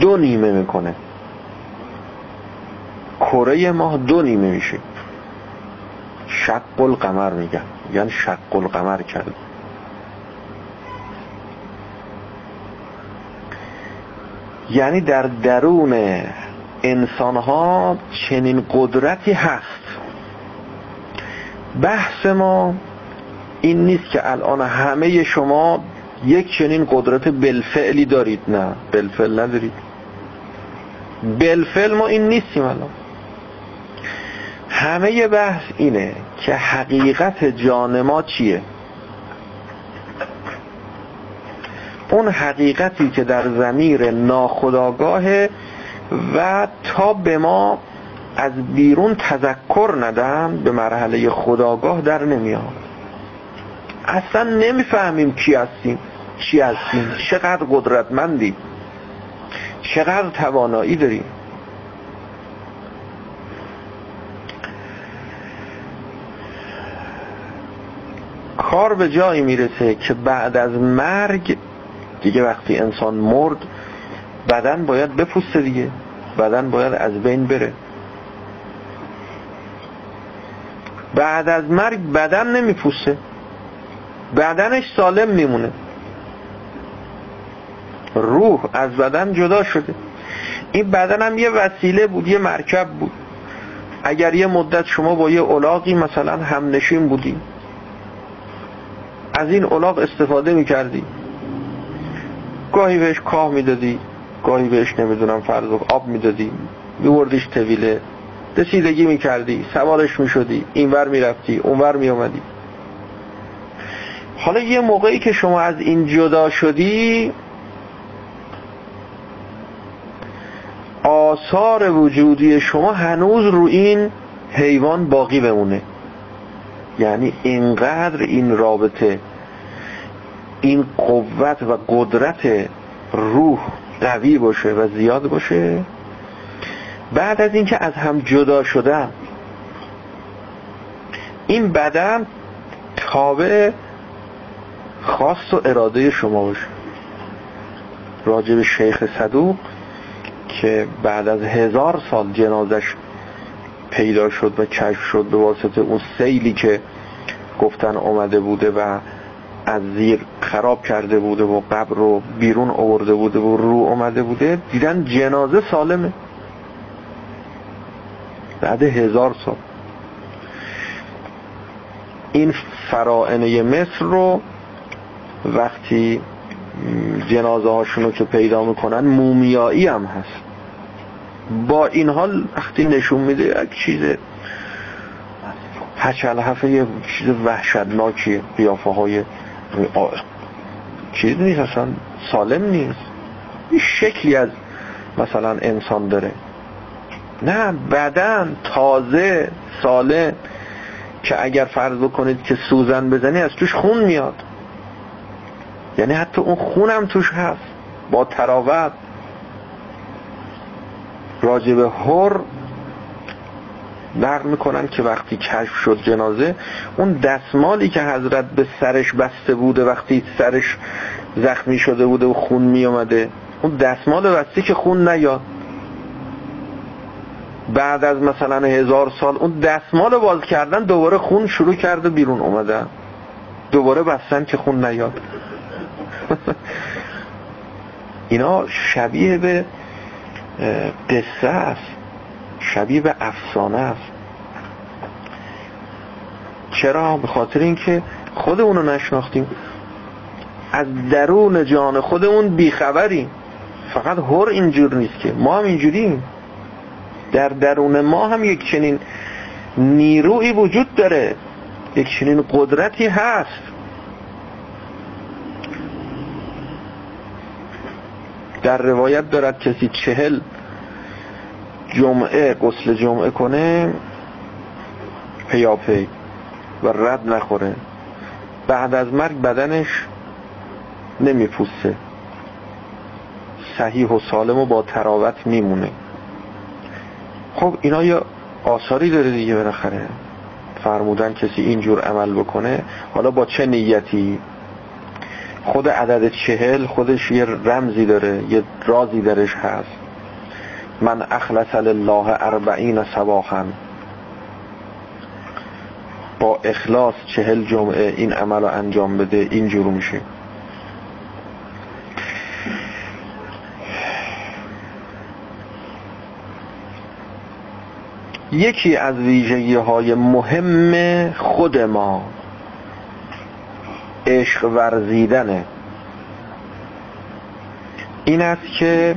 دو نیمه میکنه. کره ماه دو نیمه میشه. شق القمر میگن، یعنی شق القمر کرد. یعنی در درون انسان ها چنین قدرتی هست. بحث ما این نیست که الان همه شما یک چنین قدرت بالفعلی دارید. نه، بالفعل ندارید. بالفعل ما این نیستیم الان. همه بحث اینه که حقیقت جان ما چیه؟ اون حقیقتی که در ضمیر ناخودآگاه و تا به ما از بیرون تذکر ندن به مرحله خودآگاه در نمیاد. اصلا نمیفهمیم کی هستیم، چی هستیم، چقدر قدرتمندی، چقدر توانایی داری. کار به جایی میرسه که بعد از مرگ دیگه، وقتی انسان مرد بدن باید بپوسته دیگه، بدن باید از بین بره. بعد از مرگ بدن نمیپوسته، بدنش سالم میمونه، روح از بدن جدا شده. این بدن هم یه وسیله بود، یه مرکب بود. اگر یه مدت شما با یه الاغی مثلا همنشین بودی، از این الاغ استفاده میکردی، گاهی بهش کاه میدادی، گاهی بهش نمیدونم فرض آب میدادی، میوردیش طویله، رسیدگی میکردی، سوارش میشدی، اینور میرفتی، اونور میامدی. حالا یه موقعی که شما از این جدا شدی، آثار وجودی شما هنوز رو این حیوان باقی بمونه. یعنی اینقدر این رابطه، این قوت و قدرت روح قوی باشه و زیاد باشه، بعد از اینکه از هم جدا شدن، این بدن تابع خواست و اراده شما باشه. راجب شیخ صدوق که بعد از هزار سال جنازش پیدا شد و کشف شد به واسطه اون سیلی که گفتن اومده بوده و از زیر خراب کرده بوده و قبر رو بیرون آورده بوده و رو اومده بوده، دیدن جنازه سالمه بعد هزار سال. این فراعنه مصر رو وقتی جنازه هاشون رو که پیدا میکنن، مومیایی هم هست، با این حال وقتی نشون میده یک چیز هچلحفه، یک چیز وحشتناکیه، قیافه های چیز نیست، اصلا سالم نیست، این شکلی از مثلا انسان داره. نه، بدن تازه سالم که اگر فرض بکنید که سوزن بزنی از توش خون میاد، یعنی حتی اون خونم توش هست با تراوت. راجب هر نقل میکنن که وقتی کشف شد جنازه، اون دستمالی که حضرت به سرش بسته بوده وقتی سرش زخمی شده بوده و خون میامده، اون دستمال بسته که خون نیاد، بعد از مثلا هزار سال اون دستمال باز کردن دوباره خون شروع کرده بیرون اومدن، دوباره بستن که خون نیاد. اینا شبیه به قصه است، شبیه به افسانه است. چرا؟ به خاطر اینکه خودمون رو نشناختیم، از درون جان خودمون بیخبریم. فقط هر اینجور نیست که، ما هم اینجوریم. در درون ما هم یک چنین نیرویی وجود داره، یک چنین قدرتی هست. در روایت دارد کسی چهل جمعه غسل جمعه کنه پیاپی و رد نخوره، بعد از مرگ بدنش نمیپوسه، صحیح و سالم و با تراوت میمونه. خب اینا یه آثاری داره دیگه. بالاخره فرمودن کسی اینجور عمل بکنه، حالا با چه نیتی؟ خود عدد چهل خودش یه رمزی داره، یه رازی درش هست. من اخلص لله اربعین صباحا، با اخلاص چهل جمعه این عمل رو انجام بده، اینجور میشه. یکی از ویژگی های مهم خود ما عشق ورزیدنه. این است که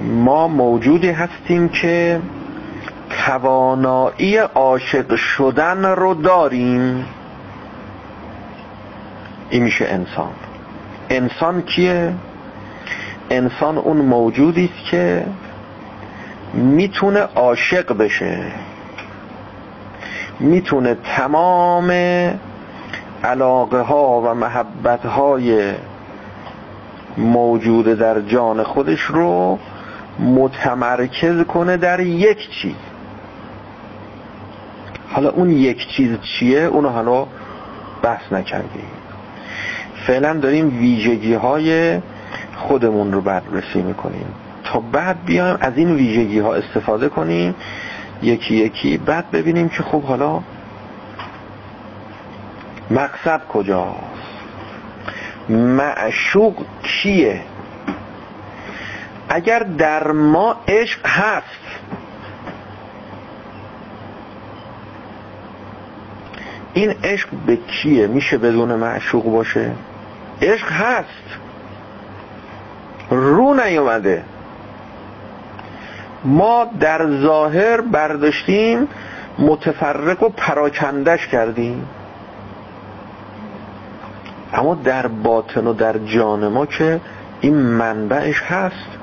ما موجودی هستیم که توانایی عاشق شدن رو داریم. این میشه انسان. انسان کیه؟ انسان اون موجودی است که میتونه عاشق بشه، میتونه تمام علاقه ها و محبت های موجود در جان خودش رو متمرکز کنه در یک چیز. حالا اون یک چیز چیه؟ اونو حالا بحث نکردیم. فعلا داریم ویژگی های خودمون رو بررسی میکنیم تا بعد بیایم از این ویژگی ها استفاده کنیم یکی یکی، بعد ببینیم که خب حالا مقصد کجاست، معشوق کیه. اگر در ما عشق هست، این عشق به کیه؟ میشه بدون معشوق باشه؟ عشق هست، رو نیومده. ما در ظاهر برداشتیم متفرق و پراکندش کردیم، اما در باطن و در جان ما که این منبعش هست.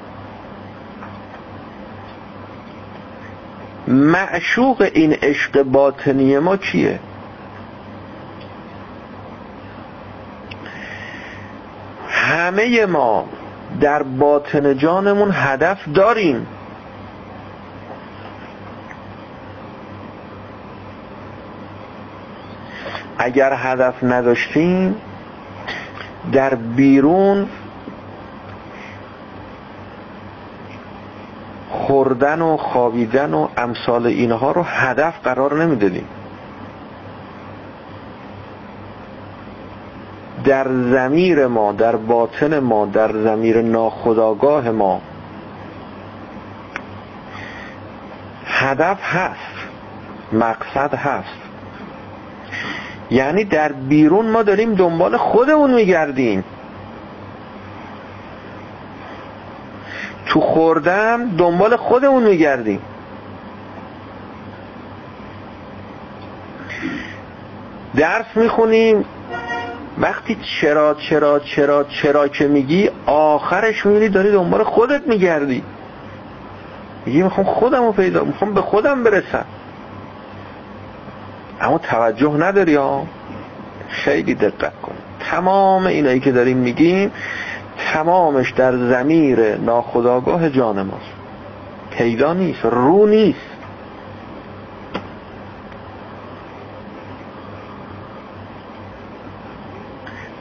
معشوق این عشق باطنی ما چیه؟ همه ما در باطن جانمون هدف داریم، اگر هدف نداشتیم در بیرون خوردن و خوابیدن و امثال اینها رو هدف قرار نمیدادیم. در ضمیر ما، در باطن ما، در ضمیر ناخودآگاه ما هدف هست، مقصد هست. یعنی در بیرون ما داریم دنبال خودمون میگردیم، تو خوردن دنبال خودمون میگردیم، درس میخونیم، وقتی چرا چرا چرا چرا که میگی آخرش میبینی داری دنبال خودت میگردی، میگی میخوام خودم رو پیدا، میخوام به خودم برسم، اما توجه نداری ها. خیلی دقت کن، تمام اینایی که داریم میگیم تمامش در ضمیر ناخودآگاه جان ماست، پیدا نیست، رو نیست.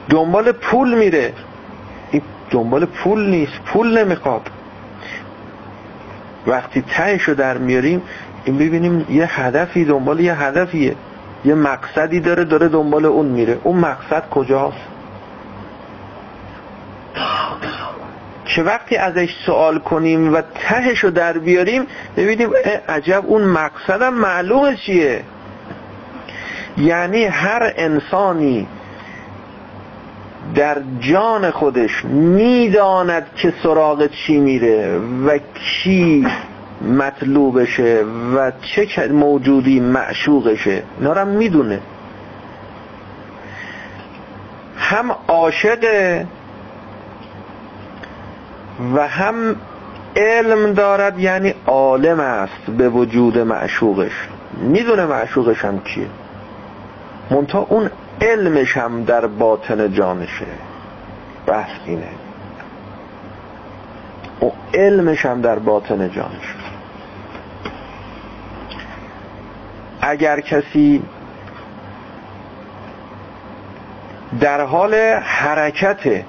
دنبال پول میره، این دنبال پول نیست، پول نمیخواد. وقتی تهشو در میاریم این ببینیم یه هدفی، دنبال یه هدفیه، یه مقصدی داره، داره دنبال اون میره. اون مقصد کجاست؟ چه وقتی ازش سوال کنیم و تهشو در بیاریم ببینیم عجب اون مقصدم معلومه چیه. یعنی هر انسانی در جان خودش میداند که سراغ چی میره و کی مطلوبشه و چه موجودی معشوقشه. اینا رو میدونه، هم عاشقه و هم علم دارد، یعنی عالم است به وجود معشوقش، میدونه معشوقش هم کیه، منتها اون علمش هم در باطن جانشه. بحث اینه، اون علمش هم در باطن جانشه. اگر کسی در حال حرکته،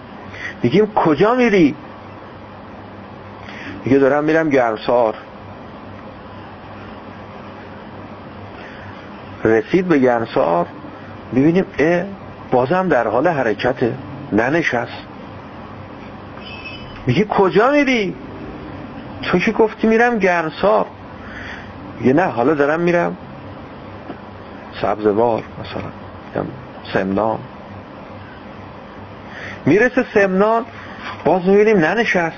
میگیم کجا میری؟ میگه دارم میرم گرمسار. رسید به گرمسار میبینیم اه بازم در حال حرکته، ننشست. میگه کجا میری؟ تو که گفتی میرم گرمسار. میگه نه، حالا دارم میرم سبزوار، مثلا سمنان. میرسه سمنان، باز میبینیم ننشست،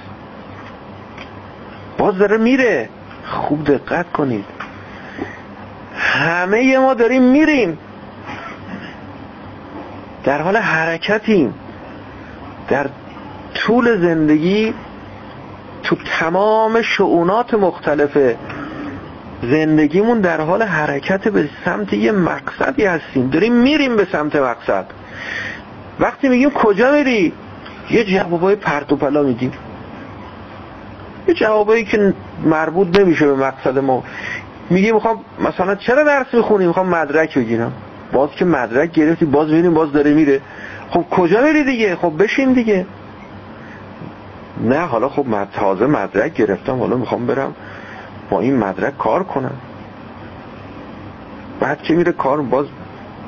باز داره میره. خوب دقت کنید، همه ما داریم میریم، در حال حرکتیم. در طول زندگی تو تمام شؤونات مختلف زندگیمون در حال حرکت به سمت یه مقصدی هستیم، داریم میریم به سمت مقصد. وقتی میگیم کجا بری یه جوابای پرت و پلا میدیم، یه جوابایی که مربوط نمیشه به مقصد ما. میگیم میخوام مثلا چرا درس میخونی؟ میخوام مدرک بگیرم. باز که مدرک گرفتی، باز ببینیم باز داره میره. خب کجا بری دیگه؟ خب بشین دیگه. نه حالا خب من تازه مدرک گرفتم، حالا میخوام برم با این مدرک کار کنم. بعد که میره کار باز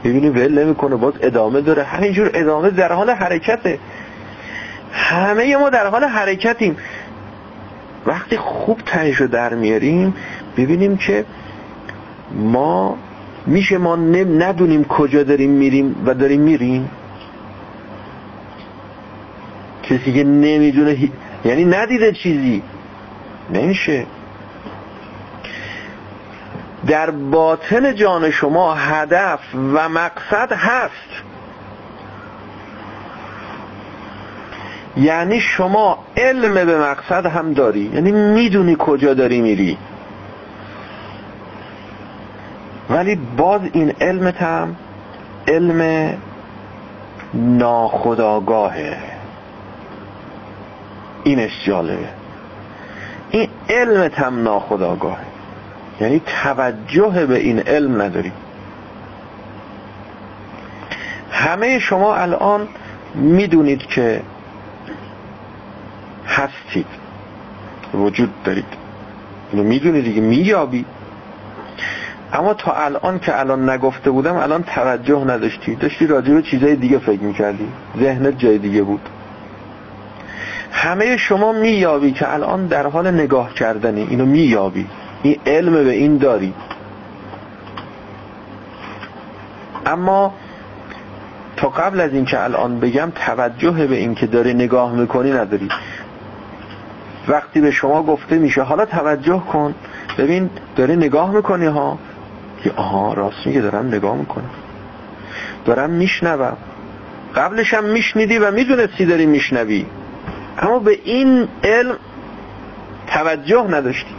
ببینی ول نمیکنه، باز ادامه داره، همینجور ادامه، در حال حرکته. همه ما در حال حرکتیم. وقتی خوب تنشو در میاریم ببینیم که ما میشه ما ندونیم کجا داریم میریم و داریم میریم. کسی که نمیدونه هی... یعنی ندیده چیزی، نمیشه. در باطن جان شما هدف و مقصد هست، یعنی شما علم به مقصد هم داری، یعنی میدونی کجا داری میری، ولی باز این علمت هم علم ناخودآگاهه. اینش جالبه، این علمت هم ناخودآگاهه، یعنی توجه به این علم نداری. همه شما الان میدونید که هستید، وجود دارید، اینو میدونید دیگه، مییابی. اما تا الان که الان نگفته بودم، الان توجه نداشتی، داشتی راجع به چیزای دیگه فکر میکردی، ذهنت جای دیگه بود. همه شما مییابی که الان در حال نگاه کردنی، اینو مییابی، این علم به این داری. اما تا قبل از این که الان بگم، توجه به این که داری نگاه میکنی نداری. وقتی به شما گفته میشه حالا توجه کن ببین داری نگاه میکنی ها، که آها راست میگه دارم نگاه میکنم، دارم میشنوم. قبلش هم میشنیدی و میدونستی داری میشنوی، اما به این علم توجه نداشتی.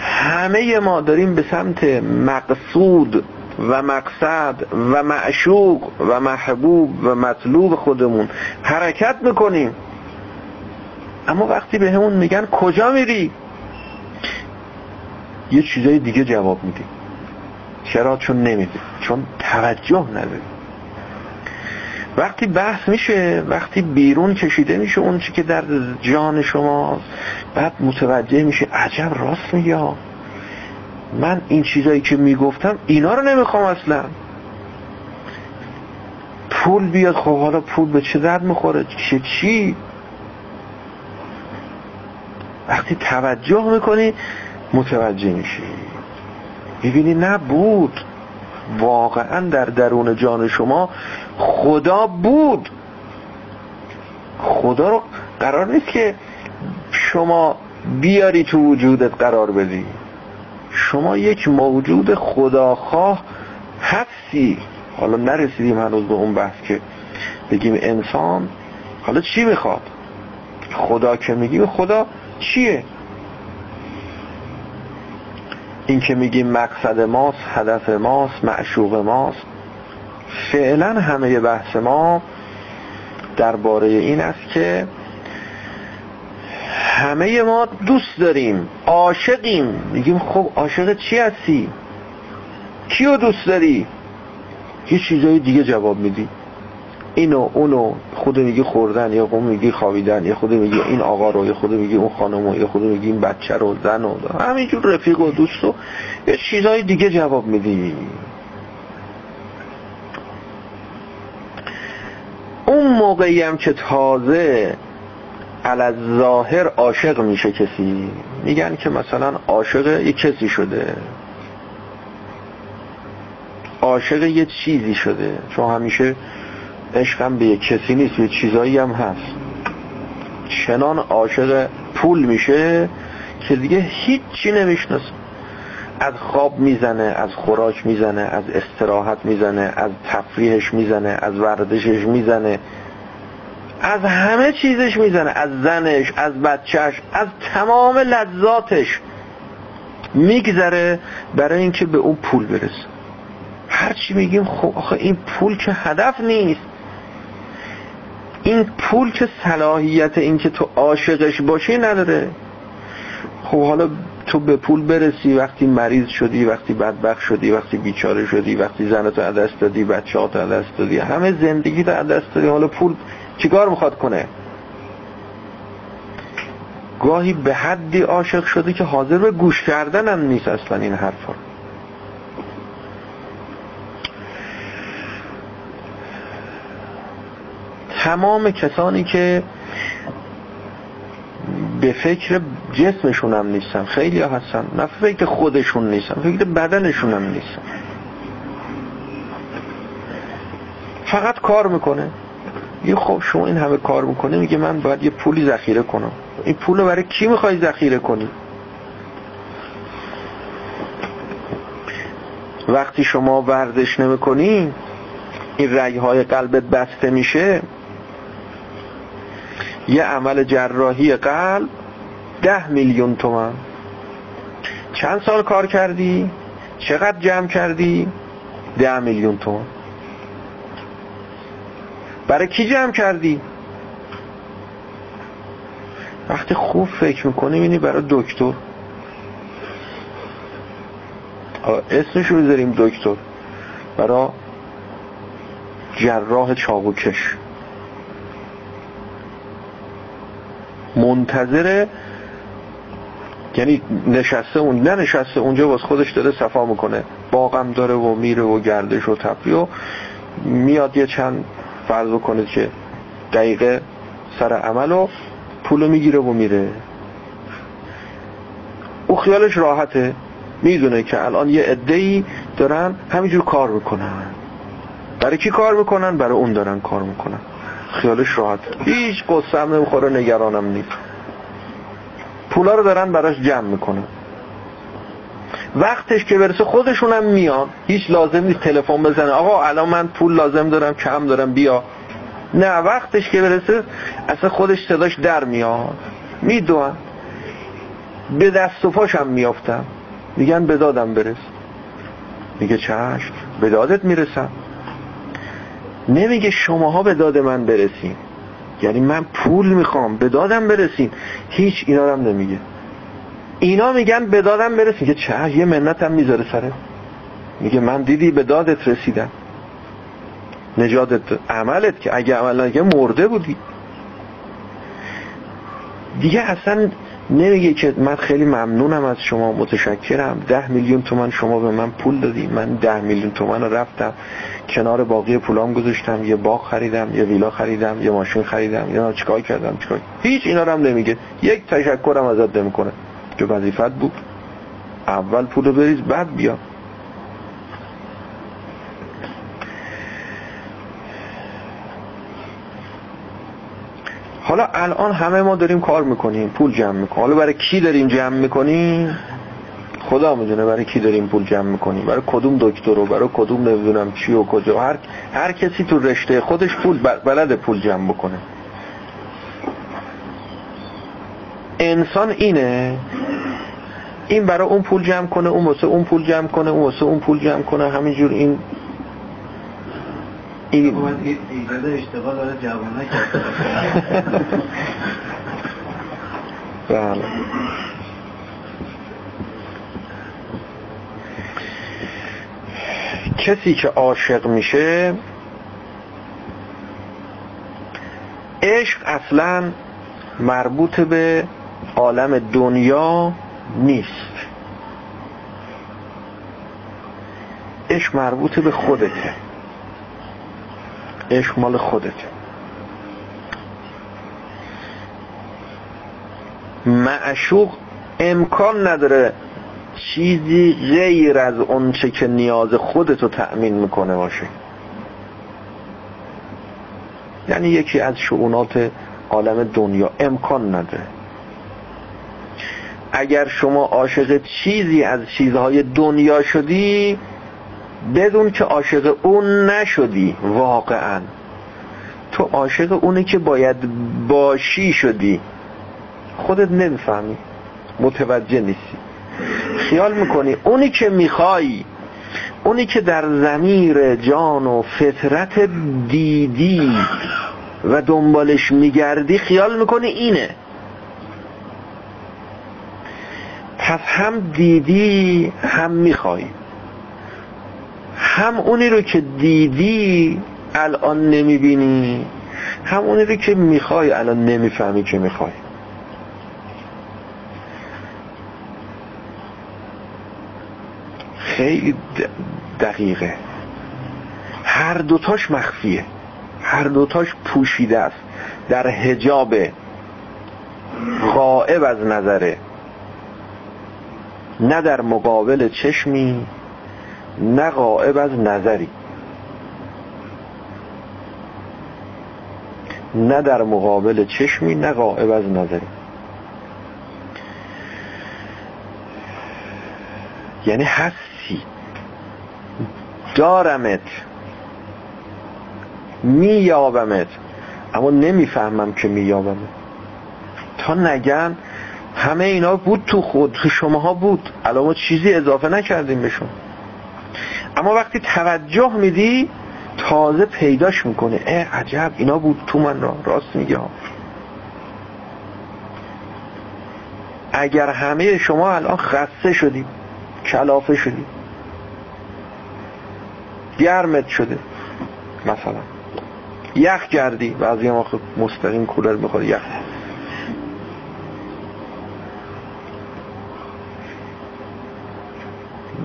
همه ما داریم به سمت مقصود و مقصد و معشوق و محبوب و مطلوب خودمون حرکت میکنیم، اما وقتی به همون میگن کجا میری، یه چیزای دیگه جواب میدی. چرا؟ چون نمیدی، چون توجه نداری. وقتی بحث میشه، وقتی بیرون کشیده میشه اون چی که در جان شماست، بعد متوجه میشه عجب راست میگه ها، من این چیزایی که میگفتم اینا رو نمیخوام اصلا. پول بیاد، خب حالا پول به چه درد میخوره؟ چه چی؟ وقتی توجه میکنی متوجه میشی، میبینی نه بود، واقعا در درون جان شما خدا بود. خدا رو قرار نیست که شما بیاری تو وجودت قرار بدی، شما یک موجود خداخواه هستی. حالا نرسیدیم هنوز به اون بحث که بگیم انسان حالا چی میخواد. خدا که میگیم خدا چیه؟ این که میگیم مقصد ماست، هدف ماست، معشوق ماست، فعلا همه بحث ما درباره این است که همه ما دوست داریم، عاشقیم. میگیم خب عاشق چی هستی؟ کیو دوست داری؟ یه چیزای دیگه جواب میدی، اینو اونو، خود میگی خوردن، یا خود میگی خوابیدن، یا خود میگی این آقا رو، یا خود میگی اون خانم رو، یا خود میگی این بچه رو، زن رو، همینجور رفیق و دوست رو، یه چیزای دیگه جواب میدی. اون موقعی هم که تازه علی ظاهر عاشق میشه کسی، میگن که مثلا عاشق یه کسی شده، عاشق یه چیزی شده، چون همیشه عشقم به یه کسی نیست، یه چیزایی هم هست. چنان عاشق پول میشه که دیگه هیچی نمیشناسه، از خواب میزنه، از خوراک میزنه، از استراحت میزنه، از تفریحش میزنه، از ورزشش میزنه، از همه چیزش میزنه، از زنش، از بچهش، از تمام لذاتش میگذره برای اینکه به اون پول برسه. هرچی بگیم خب آخه این پول که هدف نیست، این پول که صلاحیت این که تو عاشقش باشی نداره. خب حالا تو به پول برسی وقتی مریض شدی، وقتی بدبخت شدی، وقتی بیچاره شدی، وقتی زنتو از دست دادی، بچه‌هاتو از دست دادی، همه زندگیتو از دست دادی، حالا پول چیکار میخواد کنه؟ گاهی به حدی عاشق شده که حاضر به گوش کردن هم نیست اصلا این حرفا. تمام کسانی که به فکر جسمشون هم نیستن، خیلی ها هستن، نه فکر خودشون نیستن، فکر بدنشون هم نیستن، فقط کار میکنه. یه خب شما این همه کار میکنه، میگه من باید یه پولی ذخیره کنم. این پول برای کی میخوای ذخیره کنی؟ وقتی شما ورزش نمیکنی این رگ‌های قلبت بسته میشه. یه عمل جراحی قلب ده میلیون تومان. چند سال کار کردی؟ چقدر جمع کردی؟ ده میلیون تومان. برای کی جمع کردی؟ وقتی خوب فکر میکنی اینی برای دکتر. اسمش رو بذاریم دکتر، برای جراح چاقوکش، منتظره، یعنی نشسته اون نه نشسته اونجا باز خودش داره صفا میکنه، باغم داره و میره و گردش و تپی و میاد. یه چند فرض بکنه که دقیقه سر عمل و پولو میگیره و میره. او خیالش راحته، میدونه که الان یه عده‌ای دارن همینجور کار میکنن. برای کی کار میکنن؟ برای اون دارن کار میکنن. خیالش راحت، هیچ قصه هم نمیخوره، نگرانم نیست. پولا رو دارن براش جمع میکنن. وقتش که برسه خودشونم میان، هیچ لازم نیست تلفن بزنه آقا الان من پول لازم دارم، کم دارم بیا. نه، وقتش که برسه اصلا خودش صداش در میاد، میدون به دست و پاشم میافتم. میگن به دادم برس، میگه چشم به دادت میرسم. نمیگه شماها به داد من برسین، یعنی من پول میخوام به دادم برسین، هیچ اینا هم نمیگه. اینا میگن به دادم برسین که چه، یه منتم میذاره سره، میگه من دیدی به دادت رسیدم، نجاتت عملت، که اگه عمل نگه مرده بودی دیگه. اصلا نمیگه که من خیلی ممنونم از شما، متشکرم، ده میلیون تومن شما به من پول دادی، من ده میلیون تومن رفتم کنار باقی پولام گذاشتم، یه باغ خریدم، یه ویلا خریدم، یه ماشین خریدم، یا چیکار کردم چیکار. هیچ اینا رو هم نمیگه، یک تشکرم ازت نمیکنه که وظیفت بود اول پولو بریز بعد بیا. حالا الان همه ما داریم کار میکنیم، پول جمع میکنیم. حالا برای کی داریم جمع میکنیم؟ خدا میدونه برای کی داریم پول جمع میکنیم، برای کدوم دکتر و برای کدوم نمیدونم چی و کجا. هر هر کسی تو رشته خودش پول بلد پول جمع بکنه. انسان اینه، این برای اون پول جمع کنه، اون واسه اون پول جمع کنه، اون واسه اون پول جمع کنه، همینجور این این اینقدر اشتغال داره جوانه کرده. کسی که عاشق میشه، عشق اصلا مربوط به عالم دنیا نیست، عشق مربوط به خودته، عشق مال خودت. معشوق امکان نداره چیزی غیر از اون چه که نیاز خودتو تأمین میکنه باشه. یعنی یکی از شؤونات عالم دنیا، امکان نداره. اگر شما عاشق چیزی از چیزهای دنیا شدی، بدون که عاشق اون نشدی. واقعا تو عاشق اونه که باید باشی شدی، خودت نمیفهمی، متوجه نیستی، خیال میکنی اونی که میخوای، اونی که در ضمیر جان و فطرت دیدی و دنبالش میگردی خیال میکنی اینه. پس هم دیدی هم میخوایی، هم اونی رو که دیدی الان نمیبینی، هم اونی رو که میخوای الان نمیفهمی که میخوای. خیلی دقیقه، هر دوتاش مخفیه، هر دوتاش پوشیده است، در حجاب، غائب از نظره، نه در مقابل چشمی نه غائب از نظری، نه در مقابل چشمی نه غائب از نظری. یعنی هستی، دارمت، میابمت، اما نمیفهمم که میابمت. تا نگن همه اینا بود تو خود، تو شماها بود، الان چیزی اضافه نکردیم بهشون. اما وقتی توجه میدی تازه پیداش میکنه، اه عجب اینا بود تو من، را راست میگه. اگر همه شما الان خسته شدیم، کلافه شدیم، گرمت شده، مثلا یخ کردی، بعضی ما خود مستقیم کولر میخواد یخ،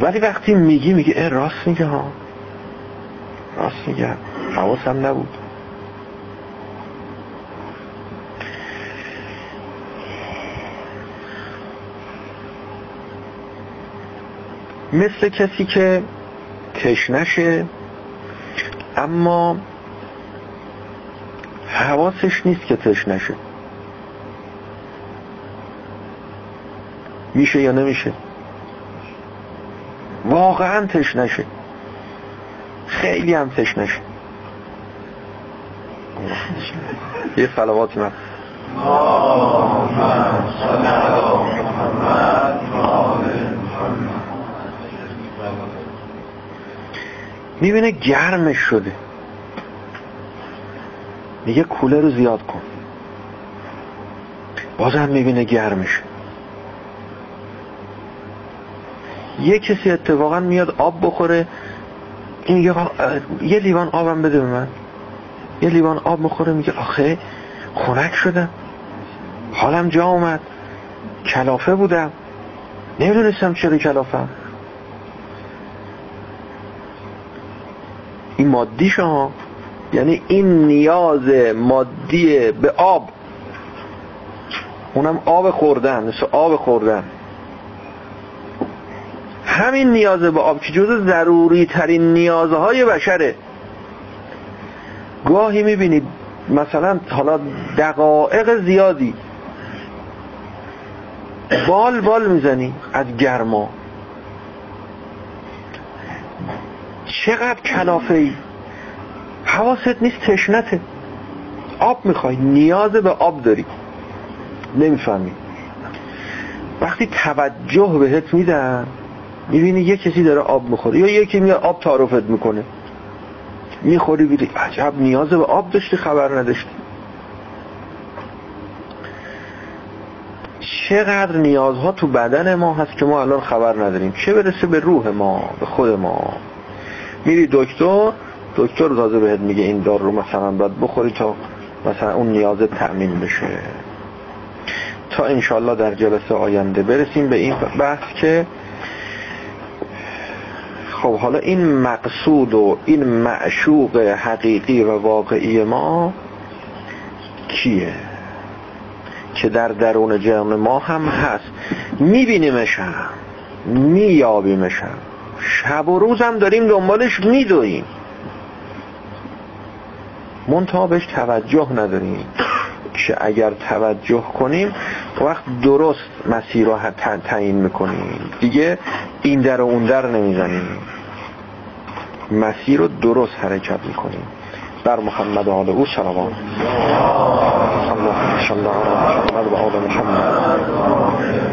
ولی وقتی میگی میگه اه راست میگه ها، راست میگه، حواسم نبود. مثل کسی که تشنشه اما حواسش نیست که تشنشه، میشه یا نمیشه؟ واقعا تشنشه، خیلی هم تشنشه. یه صلوات من میبینه گرمش شده، میگه کولر رو زیاد کن، بازم میبینه گرمش. یه کسی اتفاقا میاد آب بخوره، این میگه یه لیوان آبم بده به من، یه لیوان آب میخوره، میگه آخه خنک شدم، حالم جا اومد، کلافه بودم، نمیدونستم چرا کلافم. این مادیش ها، یعنی این نیاز مادی به آب، اونم آب خوردن، مثل آب خوردن. همین نیاز به آب که جزو ضروری ترین نیازهای بشره، گاهی میبینید مثلا حالا دقایق زیادی بال بال میزنی از گرما، چقدر کلافه ای، حواست نیست تشنته، آب میخوای، نیاز به آب داری، نمیفهمی. وقتی توجه بهت میدن میبینی یه کسی داره آب میخوره، یا یکی میاد آب تعارفت میکنه، میخوری بیدی، عجب نیاز به آب داشتی خبر نداشتی. چقدر نیازها تو بدن ما هست که ما الان خبر نداریم، چه برسه به روح ما، به خود ما. میری دکتر، دکتر تازه بهت میگه این دارو رو مثلا باید بخوری تا مثلا اون نیاز تأمین بشه. تا انشالله در جلسه آینده برسیم به این بحث که خب حالا این مقصود و این معشوق حقیقی و واقعی ما کیه که در درون جان ما هم هست، میبینیمش هم میابیمش هم، شب و روز هم داریم دنبالش میدویم، منتها بهش توجه نداریم که اگر توجه کنیم وقت درست مسیر رو تعیین میکنیم، دیگه این در و اون در نمیزنیم، مسیر رو درست حرکت میکنیم. بر محمد و آل او صلوات، اللهم صل علی محمد و آل محمد.